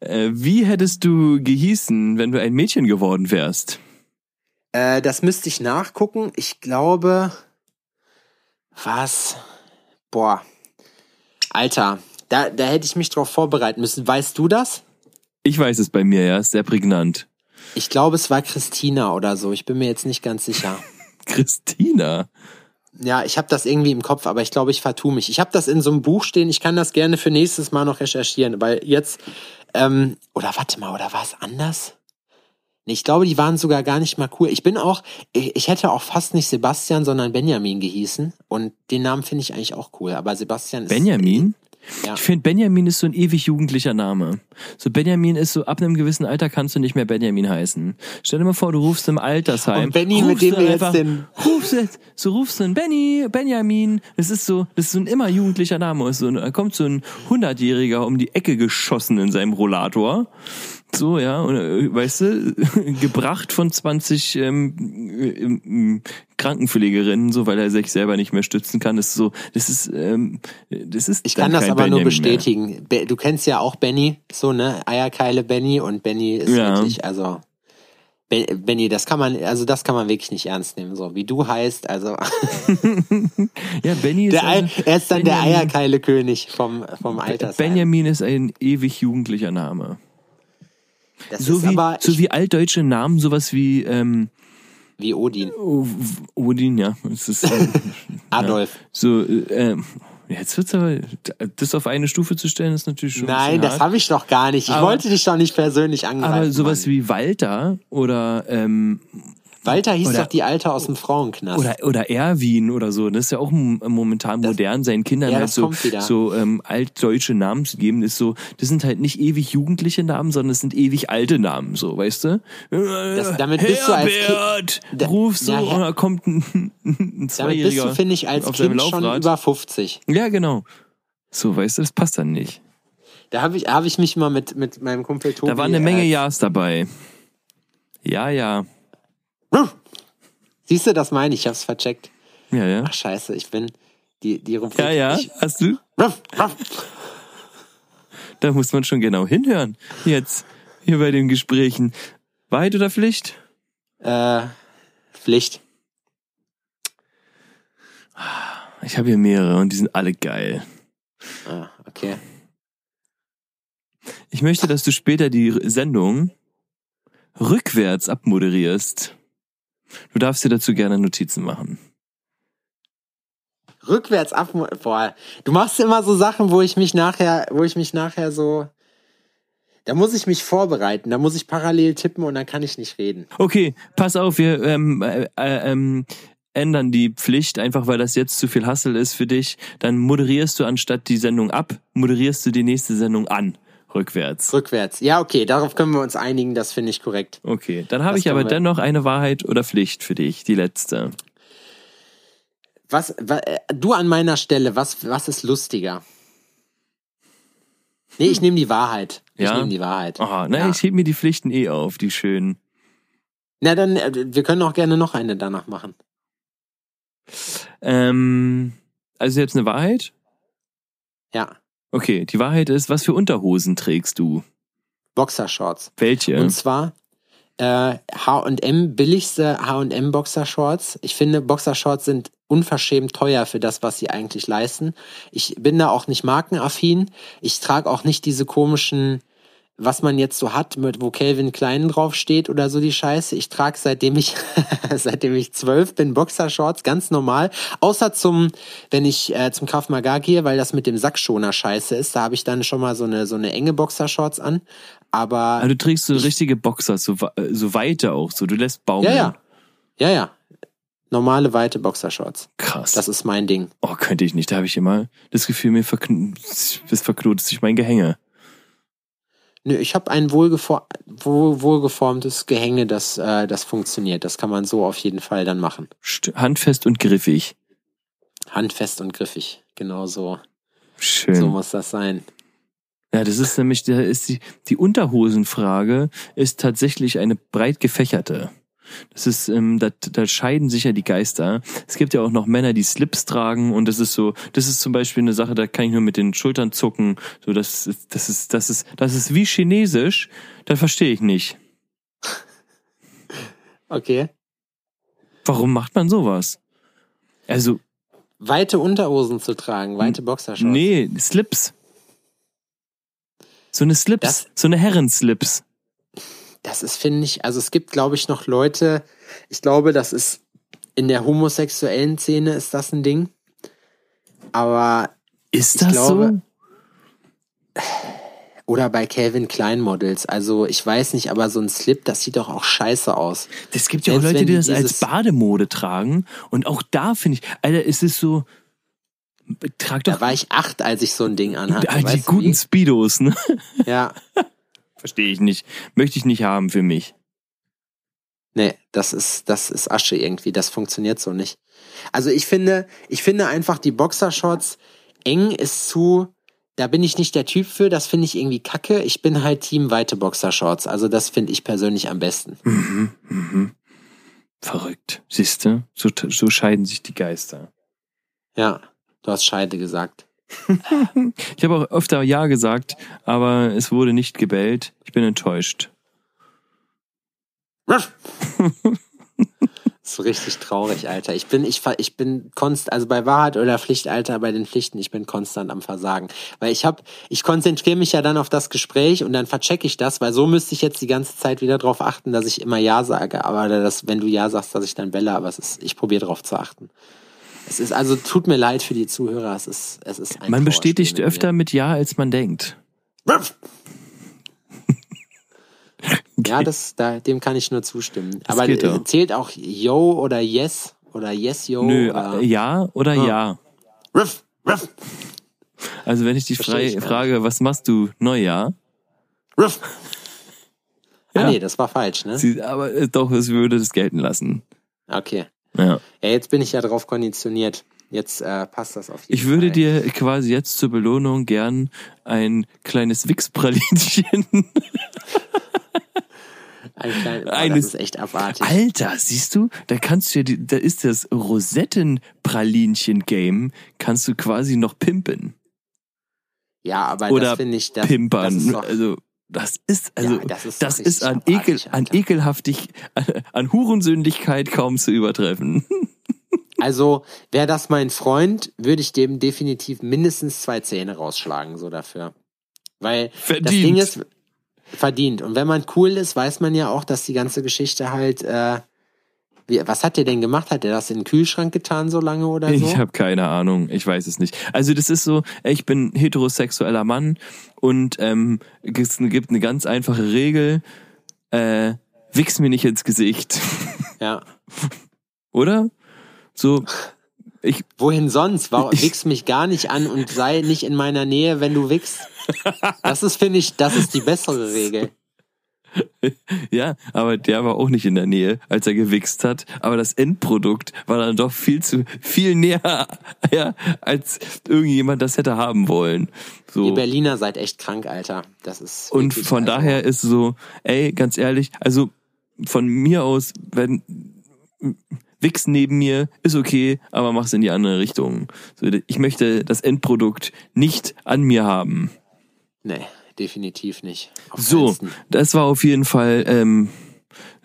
Äh, wie hättest du gehießen, wenn du ein Mädchen geworden wärst? Äh, das müsste ich nachgucken. Ich glaube... Was? Boah. Alter, da, da hätte ich mich drauf vorbereiten müssen. Weißt du das? Ich weiß es bei mir, ja. Ist sehr prägnant. Ich glaube, es war Christina oder so. Ich bin mir jetzt nicht ganz sicher. Christina? Ja, ich habe das irgendwie im Kopf, aber ich glaube, ich vertue mich. Ich habe das in so einem Buch stehen. Ich kann das gerne für nächstes Mal noch recherchieren, weil jetzt... Ähm, oder warte mal, oder war es anders? Ich glaube, die waren sogar gar nicht mal cool. Ich bin auch, ich hätte auch fast nicht Sebastian, sondern Benjamin gehießen. Und den Namen finde ich eigentlich auch cool. Aber Sebastian ist... Benjamin? Ja. Ich finde, Benjamin ist so ein ewig jugendlicher Name. So Benjamin ist so, ab einem gewissen Alter kannst du nicht mehr Benjamin heißen. Stell dir mal vor, du rufst im Altersheim. Und Benny, mit dem wir einfach, jetzt den... Rufst jetzt, so rufst du einen Benny, Benjamin. Das ist so, das ist so ein immer jugendlicher Name. Ist so ein, da kommt so ein hundertjähriger um die Ecke geschossen in seinem Rollator. So, ja, und, weißt du, gebracht von zwanzig ähm, ähm, Krankenpflegerinnen, so, weil er sich selber nicht mehr stützen kann. Das ist so, das ist, ähm, das ist. Ich kann das aber Benjamin nur bestätigen. Mehr. Du kennst ja auch Benny, so, ne? Eierkeile Benny, und Benny ist ja wirklich, also Benny, das kann man, also das kann man wirklich nicht ernst nehmen, so wie du heißt, also. Ja, Benny ist der ein, er ist dann Benjamin, der Eierkeile-König vom vom Alters. Benjamin ist ein ewig jugendlicher Name. Das so ist wie, aber, so wie altdeutsche Namen, sowas wie ähm, wie Odin. O- Odin, ja. Es ist, äh, Adolf. Ja. So, äh, jetzt wird's aber, das auf eine Stufe zu stellen, ist natürlich schon. Nein, das habe ich doch gar nicht. Ich aber, wollte dich doch nicht persönlich angreifen. Aber sowas Mann. wie Walter oder ähm, Walter hieß oder, doch die Alte aus dem Frauenknast. Oder, oder Erwin oder so. Das ist ja auch momentan modern, das, seinen Kindern ja, halt so, so ähm, altdeutsche Namen zu geben. Ist so, das sind halt nicht ewig jugendliche Namen, sondern es sind ewig alte Namen, so, weißt du? Das, damit Herbert, bist du als Kind, da, rufst du, ja, ja, und da kommt ein, ein Zweijähriger. Damit bist du, finde ich, als Kind schon über fünfzig. Ja, genau. So, weißt du, das passt dann nicht. Da habe ich, hab ich mich mal mit, mit meinem Kumpel Tobi... Da war eine Menge äh, Ja's dabei. Ja, ja. Siehst du, das meine ich, ich hab's vercheckt. Ja, ja. Ach, scheiße, ich bin die, die Rubrik. Ja, ja, ich, hast du? Da muss man schon genau hinhören. Jetzt, hier bei den Gesprächen. Wahrheit oder Pflicht? Äh, Pflicht. Ich habe hier mehrere und die sind alle geil. Ah, okay. Ich möchte, dass du später die Sendung rückwärts abmoderierst. Du darfst dir dazu gerne Notizen machen. Rückwärts abmoderieren? Boah, du machst immer so Sachen, wo ich mich nachher, wo ich mich nachher so... Da muss ich mich vorbereiten, da muss ich parallel tippen und dann kann ich nicht reden. Okay, pass auf, wir ähm, äh, äh, ähm, ändern die Pflicht, einfach weil das jetzt zu viel Hassel ist für dich. Dann moderierst du anstatt die Sendung ab, moderierst du die nächste Sendung an, rückwärts. Rückwärts, ja okay, darauf können wir uns einigen, das finde ich korrekt. Okay, dann habe ich aber dennoch eine Wahrheit oder Pflicht für dich, die letzte. Was, was du an meiner Stelle, was, was ist lustiger? Nee, ich nehme die Wahrheit. Ich ja? nehme die Wahrheit. Aha, na, ja. Ich heb mir die Pflichten eh auf, die schönen. Na dann, wir können auch gerne noch eine danach machen. Ähm, also jetzt eine Wahrheit? Ja. Okay, die Wahrheit ist, was für Unterhosen trägst du? Boxershorts. Welche? Und zwar äh, H und M, billigste H und M Boxershorts. Ich finde, Boxershorts sind unverschämt teuer für das, was sie eigentlich leisten. Ich bin da auch nicht markenaffin. Ich trage auch nicht diese komischen, was man jetzt so hat, mit, wo Calvin Klein draufsteht oder so die Scheiße. Ich trage seitdem ich seitdem ich zwölf bin Boxershorts, ganz normal. Außer zum, wenn ich äh, zum Krav Maga gehe, weil das mit dem Sackschoner scheiße ist. Da habe ich dann schon mal so eine so eine enge Boxershorts an. Aber also, du trägst so ich, richtige Boxer, so, so weite auch so. Du lässt baumeln. Ja, ja, ja, ja. Normale, weite Boxershorts. Krass. Das ist mein Ding. Oh, könnte ich nicht. Da habe ich immer das Gefühl, mir verkn- das verknotet sich mein Gehänge. Nö, ich habe ein wohlgefor- wohl- wohlgeformtes Gehänge, das, äh, das funktioniert. Das kann man so auf jeden Fall dann machen. St- handfest und griffig. Handfest und griffig. Genau so. Schön. So muss das sein. Ja, das ist nämlich da ist die, die Unterhosenfrage ist tatsächlich eine breit gefächerte. Das ist, ähm, da, da scheiden sich ja die Geister. Es gibt ja auch noch Männer, die Slips tragen und das ist so, das ist zum Beispiel eine Sache, da kann ich nur mit den Schultern zucken. So, das, das ist, das ist, das ist wie Chinesisch, das verstehe ich nicht. Okay. Warum macht man sowas? Also. Weite Unterhosen zu tragen, weite Boxershorts. Nee, Slips. So eine Slips, das? So eine Herrenslips. Das ist, finde ich, also es gibt, glaube ich, noch Leute, ich glaube, das ist in der homosexuellen Szene ist das ein Ding. Aber ist das so? Oder bei Calvin Klein Models, also ich weiß nicht, aber so ein Slip, das sieht doch auch scheiße aus. Es gibt ja auch Leute, die das als Bademode tragen und auch da finde ich, Alter, es ist so, trag doch... Da war ich acht, als ich so ein Ding anhatte. Die guten Speedos, ne? Ja. Verstehe ich nicht. Möchte ich nicht haben für mich. Nee, das ist, das ist Asche irgendwie. Das funktioniert so nicht. Also ich finde, ich finde einfach die Boxershorts eng ist zu, da bin ich nicht der Typ für, das finde ich irgendwie kacke. Ich bin halt Team weite Boxershorts. Also das finde ich persönlich am besten. Mhm, mhm. Verrückt. Siehst du? So, so scheiden sich die Geister. Ja, du hast Scheide gesagt. Ich habe auch öfter Ja gesagt, aber es wurde nicht gebellt. Ich bin enttäuscht. Das ist richtig traurig, Alter. Ich bin, ich, ich bin konstant, also bei Wahrheit oder Pflicht, Alter, bei den Pflichten, ich bin konstant am Versagen. Weil ich habe, ich konzentriere mich ja dann auf das Gespräch und dann verchecke ich das, weil so müsste ich jetzt die ganze Zeit wieder drauf achten, dass ich immer Ja sage. Aber das, wenn du Ja sagst, dass ich dann belle, aber es ist, ich probiere drauf zu achten. Es ist also, tut mir leid für die Zuhörer, es ist, es ist ein Man bestätigt öfter mit Ja, als man denkt. Ja, das, da, dem kann ich nur zustimmen. Das aber auch. Zählt auch Yo oder Yes oder Yes, Yo? Nö, oder Ja oder oh. Ja. Also wenn ich dich frei, ich frage, was machst du? Neujahr? Ja. Ah nee, das war falsch, ne? Sie, aber doch, es würde das gelten lassen. Okay. Ja. Ja, jetzt bin ich ja drauf konditioniert. Jetzt äh, passt das auf jeden Fall. Ich würde Fall. dir quasi jetzt zur Belohnung gern ein kleines Wichspralinchen. Ein kleines, oh, das ist echt abartig. Alter, siehst du, da kannst du ja, da ist das Rosettenpralinchen-Game, kannst du quasi noch pimpen. Ja, aber Oder das finde ich, das, pimpern. Das ist doch, also, Das ist, also, ja, das ist, das ist an, Ekel, an Ekelhaftig, an, an Hurensündigkeit kaum zu übertreffen. Also, wäre das mein Freund, würde ich dem definitiv mindestens zwei Zähne rausschlagen, so dafür. Weil verdient. Das Ding ist, verdient. Und wenn man cool ist, weiß man ja auch, dass die ganze Geschichte halt, äh, wie, was hat der denn gemacht? Hat der das in den Kühlschrank getan so lange oder so? Ich habe keine Ahnung, ich weiß es nicht. Also das ist so, ich bin heterosexueller Mann und ähm, es gibt eine ganz einfache Regel, äh, wichs mir nicht ins Gesicht. Ja. Oder? So... Ich, wohin sonst? Warum, ich, wichs mich gar nicht an und sei nicht in meiner Nähe, wenn du wichst. Das ist, finde ich, das ist die bessere Regel. Ja, aber der war auch nicht in der Nähe, als er gewichst hat. Aber das Endprodukt war dann doch viel zu viel näher, ja, als irgendjemand das hätte haben wollen. So. Ihr Berliner seid echt krank, Alter. Das ist und von also daher ist so, ey, ganz ehrlich, also von mir aus, wenn... Wichs neben mir, ist okay, aber mach's in die andere Richtung. Ich möchte das Endprodukt nicht an mir haben. Nee, definitiv nicht. So, das war auf jeden Fall ähm,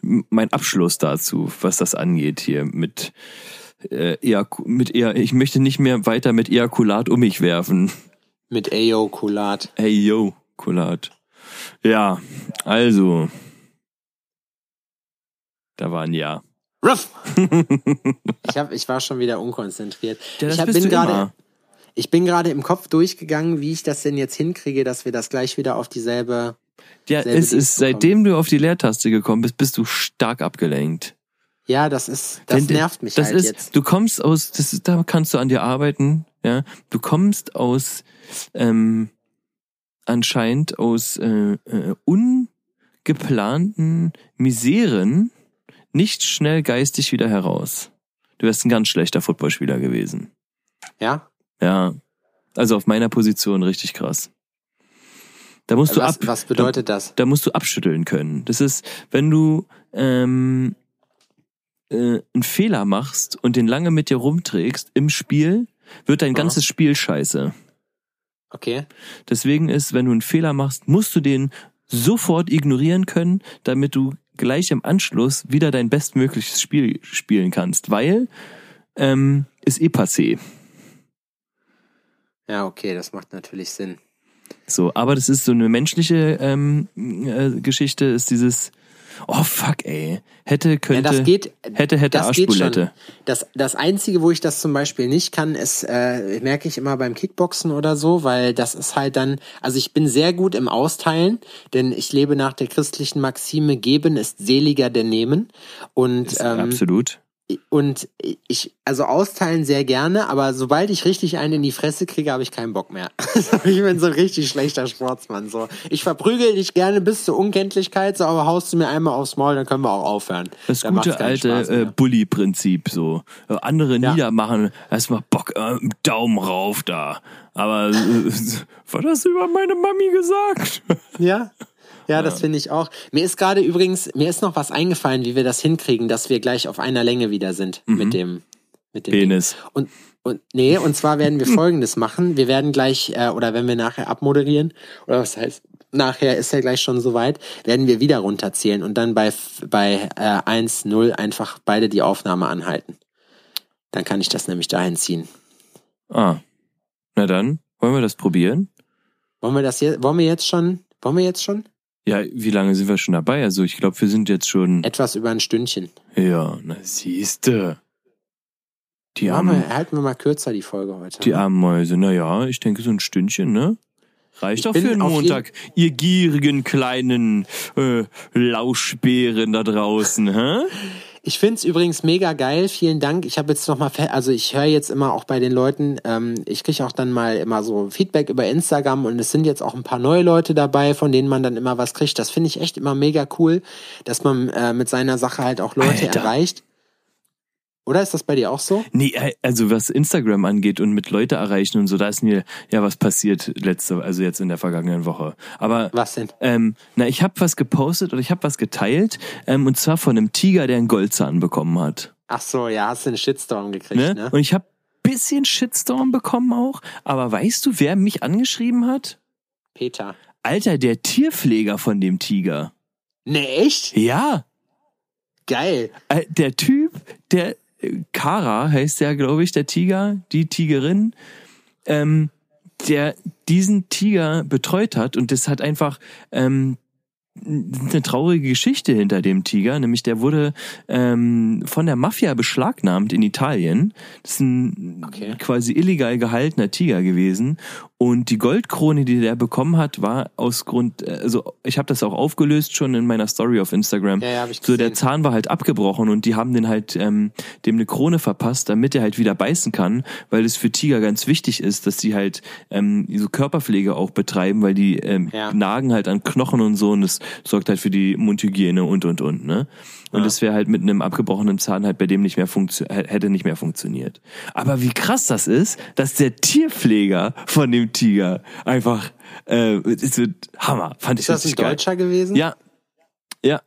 mein Abschluss dazu, was das angeht hier mit äh, Ejaku- mit Eja- ich möchte nicht mehr weiter mit Ejakulat um mich werfen. Mit Ejokulat. Ejokulat. Ja, also. Da war ein Ja. Ruff! ich, hab, ich war schon wieder unkonzentriert. Ja, ich, hab, bin grade, ich bin gerade im Kopf durchgegangen, wie ich das denn jetzt hinkriege, dass wir das gleich wieder auf dieselbe... Ja, es ist, seitdem du auf die Leertaste gekommen bist, bist du stark abgelenkt. Ja, das ist, das Wenn, nervt mich das halt ist, jetzt. Du kommst aus, das ist, da kannst du an dir arbeiten, ja. Du kommst aus, ähm, anscheinend aus äh, äh, ungeplanten Miseren nicht schnell geistig wieder heraus. Du wärst ein ganz schlechter Footballspieler gewesen. Ja? Ja. Also auf meiner Position richtig krass. Da musst du was, ab, was bedeutet da, das? Da musst du abschütteln können. Das ist, wenn du ähm, äh, einen Fehler machst und den lange mit dir rumträgst im Spiel, wird dein oh. ganzes Spiel scheiße. Okay. Deswegen ist, wenn du einen Fehler machst, musst du den sofort ignorieren können, damit du gleich im Anschluss wieder dein bestmögliches Spiel spielen kannst, weil ähm, ist eh passé. Ja, okay, das macht natürlich Sinn. So, aber das ist so eine menschliche ähm, äh, Geschichte, ist dieses oh fuck ey, hätte, könnte, ja, das geht, hätte, hätte, das Arschbulette. Geht schon. Das, das Einzige, wo ich das zum Beispiel nicht kann, ist, äh, merke ich immer beim Kickboxen oder so, weil das ist halt dann, also ich bin sehr gut im Austeilen, denn ich lebe nach der christlichen Maxime, geben ist seliger denn nehmen. Und, ist ähm, absolut. Und ich, also austeilen sehr gerne, aber sobald ich richtig einen in die Fresse kriege, habe ich keinen Bock mehr. Ich bin so ein richtig schlechter Sportsmann. So. Ich verprügel dich gerne bis zur Unkenntlichkeit, so, aber haust du mir einmal aufs Maul, dann können wir auch aufhören. Das dann gute alte äh, Bully-Prinzip. So. Andere ja. niedermachen, erstmal Bock, äh, Daumen rauf da. Aber äh, war das über meine Mami gesagt? Ja. Ja, das finde ich auch. Mir ist gerade übrigens, mir ist noch was eingefallen, wie wir das hinkriegen, dass wir gleich auf einer Länge wieder sind mhm. mit dem, mit dem Penis. Ding. Und, und, nee, und zwar werden wir Folgendes machen. Wir werden gleich, äh, oder wenn wir nachher abmoderieren, oder was heißt, nachher ist ja gleich schon soweit, werden wir wieder runterzählen und dann bei, bei, äh, eins null einfach beide die Aufnahme anhalten. Dann kann ich das nämlich dahin ziehen. Ah. Na dann, wollen wir das probieren? Wollen wir das jetzt, wollen wir jetzt schon, wollen wir jetzt schon? Ja, wie lange sind wir schon dabei? Also ich glaube, wir sind jetzt schon... Etwas über ein Stündchen. Ja, na siehste. Die armen... Halten wir mal kürzer die Folge heute. Die armen Mäuse. Naja, ich denke so ein Stündchen, ne? Reicht doch für einen Montag. Ihr gierigen kleinen äh, Lauschbären da draußen, hä? Ich find's übrigens mega geil, vielen Dank. Ich habe jetzt nochmal, also ich höre jetzt immer auch bei den Leuten, ähm, ich kriege auch dann mal immer so Feedback über Instagram und es sind jetzt auch ein paar neue Leute dabei, von denen man dann immer was kriegt. Das finde ich echt immer mega cool, dass man äh, mit seiner Sache halt auch Leute Alter. erreicht. Oder ist das bei dir auch so? Nee, also was Instagram angeht und mit Leute erreichen und so, da ist mir ja was passiert letzte, also jetzt in der vergangenen Woche. Aber was denn? Ähm, na, ich habe was gepostet oder ich habe was geteilt ähm, und zwar von einem Tiger, der einen Goldzahn bekommen hat. Ach so, ja, hast du einen Shitstorm gekriegt, ne? ne? Und ich habe ein bisschen Shitstorm bekommen auch, aber weißt du, wer mich angeschrieben hat? Peter. Alter, der Tierpfleger von dem Tiger. Ne, echt? Ja. Geil. Der Typ, der... Kara heißt ja, glaube ich, der Tiger, die Tigerin. Ähm, der diesen Tiger betreut hat. Und das hat einfach ähm, eine traurige Geschichte hinter dem Tiger. Nämlich der wurde ähm, von der Mafia beschlagnahmt in Italien. Das ist ein okay. quasi illegal gehaltener Tiger gewesen. Und die Goldkrone, die der bekommen hat, war aus Grund, also ich habe das auch aufgelöst schon in meiner Story auf Instagram. Ja, ja, hab ich gesehen. So, der Zahn war halt abgebrochen und die haben den halt ähm, dem eine Krone verpasst, damit er halt wieder beißen kann, weil es für Tiger ganz wichtig ist, dass die halt ähm, so Körperpflege auch betreiben, weil die ähm, ja. nagen halt an Knochen und so und das sorgt halt für die Mundhygiene und und und, ne? Und ja. das wäre halt mit einem abgebrochenen Zahn halt bei dem nicht mehr funktio- hätte nicht mehr funktioniert. Aber wie krass das ist, dass der Tierpfleger von dem Tiger einfach, äh, es wird Hammer, fand ich richtig geil. Ist das ein geil. Deutscher gewesen? Ja, ja.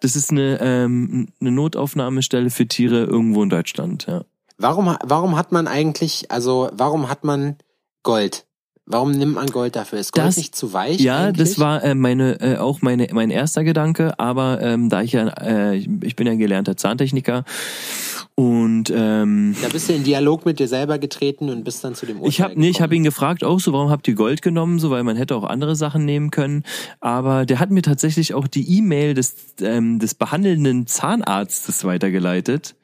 Das ist eine, ähm, eine Notaufnahmestelle für Tiere irgendwo in Deutschland, ja. Warum, warum hat man eigentlich, also warum hat man Gold? Warum nimmt man Gold dafür? Ist Gold das nicht zu weich? Ja, eigentlich? Das war äh, meine äh, auch meine mein erster Gedanke. Aber ähm, da ich ja äh, ich bin ja gelernter Zahntechniker und ähm, da bist du in Dialog mit dir selber getreten und bist dann zu dem Urteil ich hab, gekommen. Nee, ich habe ihn gefragt auch so, warum habt ihr Gold genommen? So, weil man hätte auch andere Sachen nehmen können. Aber der hat mir tatsächlich auch die E-Mail des ähm, des behandelnden Zahnarztes weitergeleitet.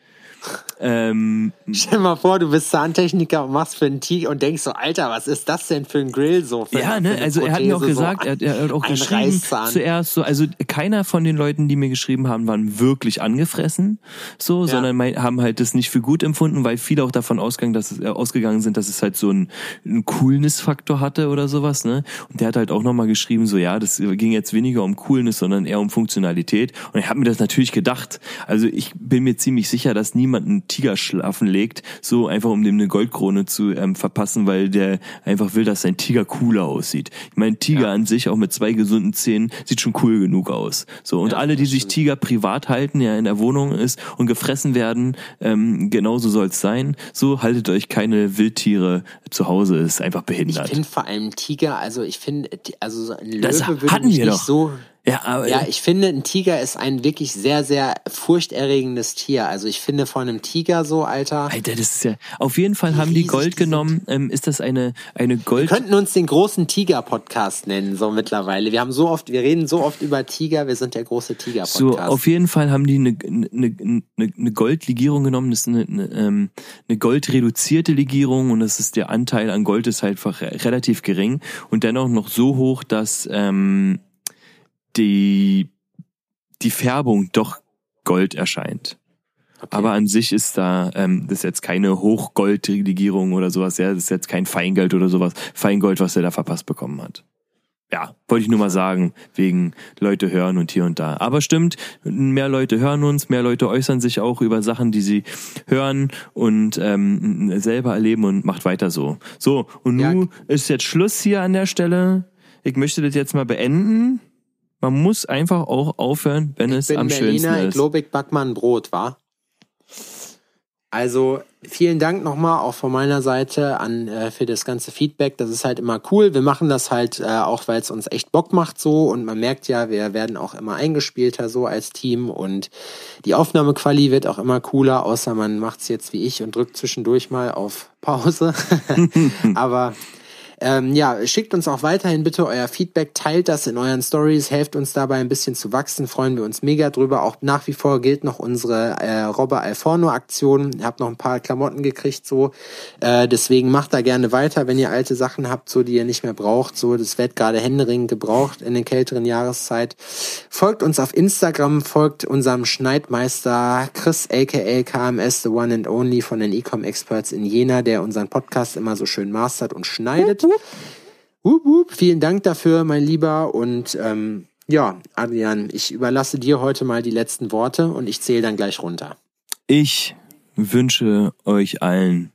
Ähm, Stell dir mal vor, du bist Zahntechniker und machst für einen Tiger und denkst so, Alter, was ist das denn für ein Grill so? Für ja, ne, also er hat mir auch gesagt, so er, hat, er hat auch geschrieben Reißzahn. Zuerst so, also keiner von den Leuten, die mir geschrieben haben, waren wirklich angefressen, so, ja. sondern mein, haben halt das nicht für gut empfunden, weil viele auch davon ausgegangen, dass es, äh, ausgegangen sind, dass es halt so einen, einen Coolness-Faktor hatte oder sowas, ne? Und der hat halt auch nochmal geschrieben, so, ja, das ging jetzt weniger um Coolness, sondern eher um Funktionalität. Und ich habe mir das natürlich gedacht. Also ich bin mir ziemlich sicher, dass niemand einen Tiger schlafen legt, so einfach um dem eine Goldkrone zu ähm, verpassen, weil der einfach will, dass sein Tiger cooler aussieht. Ich meine, Tiger ja. an sich, auch mit zwei gesunden Zähnen, sieht schon cool genug aus. So, und ja, alle, die sich Tiger privat halten, ja in der Wohnung ist und gefressen werden, ähm, genauso soll es sein. So, haltet euch keine Wildtiere zu Hause, ist einfach behindert. Ich finde vor allem Tiger, also ich finde, also ein Löwe das würde mich nicht so... Ja, aber ja, ich finde, ein Tiger ist ein wirklich sehr, sehr furchterregendes Tier. Also ich finde von einem Tiger so, Alter. Alter, das ist ja. Auf jeden Fall haben die Gold genommen. Ähm, ist das eine eine Gold? Wir könnten uns den großen Tiger-Podcast nennen so mittlerweile. Wir haben so oft, wir reden so oft über Tiger. Wir sind der große Tiger-Podcast. So, auf jeden Fall haben die eine eine eine, eine Goldlegierung genommen. Das ist eine, eine eine goldreduzierte Legierung und das ist der Anteil an Gold ist halt einfach relativ gering und dennoch noch so hoch, dass ähm, die die Färbung doch Gold erscheint. Okay. Aber an sich ist da ähm, das ist jetzt keine Hochgoldlegierung oder sowas, ja, das ist jetzt kein Feingold oder sowas. Feingold, was er da verpasst bekommen hat. Ja, wollte ich nur mal sagen, wegen Leute hören und hier und da. Aber stimmt, mehr Leute hören uns, mehr Leute äußern sich auch über Sachen, die sie hören und ähm, selber erleben und macht weiter so. So, und nun ja. ist jetzt Schluss hier an der Stelle. Ich möchte das jetzt mal beenden. Man muss einfach auch aufhören, wenn es am schönsten ist. Ich bin Berliner, ich glaube, ich back mal ein Brot, wa? Also vielen Dank nochmal auch von meiner Seite an äh, für das ganze Feedback. Das ist halt immer cool. Wir machen das halt äh, auch, weil es uns echt Bock macht so und man merkt ja, wir werden auch immer eingespielter so als Team und die Aufnahmequali wird auch immer cooler, außer man macht's jetzt wie ich und drückt zwischendurch mal auf Pause. Aber... Ähm, ja, schickt uns auch weiterhin bitte euer Feedback, teilt das in euren Stories, helft uns dabei ein bisschen zu wachsen, freuen wir uns mega drüber. Auch nach wie vor gilt noch unsere äh, Robbe Alphorno-Aktion. Ihr habt noch ein paar Klamotten gekriegt, so. Äh, deswegen macht da gerne weiter, wenn ihr alte Sachen habt, so, die ihr nicht mehr braucht. So, das wird gerade händeringend gebraucht in der kälteren Jahreszeit. Folgt uns auf Instagram, folgt unserem Schneidmeister Chris aka K M S, the one and only von den Ecom Experts in Jena, der unseren Podcast immer so schön mastert und schneidet. Wup, wup. Vielen Dank dafür, mein Lieber. Und ähm, ja, Adrian, ich überlasse dir heute mal die letzten Worte und ich zähle dann gleich runter. Ich wünsche euch allen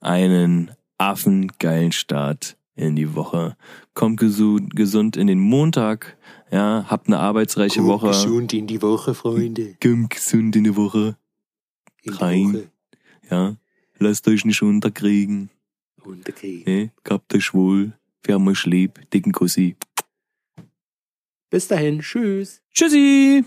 einen affengeilen Start in die Woche. Kommt gesu- gesund in den Montag. Ja, habt eine arbeitsreiche Kommt Woche. Kommt gesund in die Woche, Freunde. Kommt gesund in die Woche. In Rein. Die Woche. Ja, lasst euch nicht unterkriegen. Unterkriegen. Nee, gehabt euch wohl. Wir haben euch lieb. Dicken Kussi. Bis dahin. Tschüss. Tschüssi.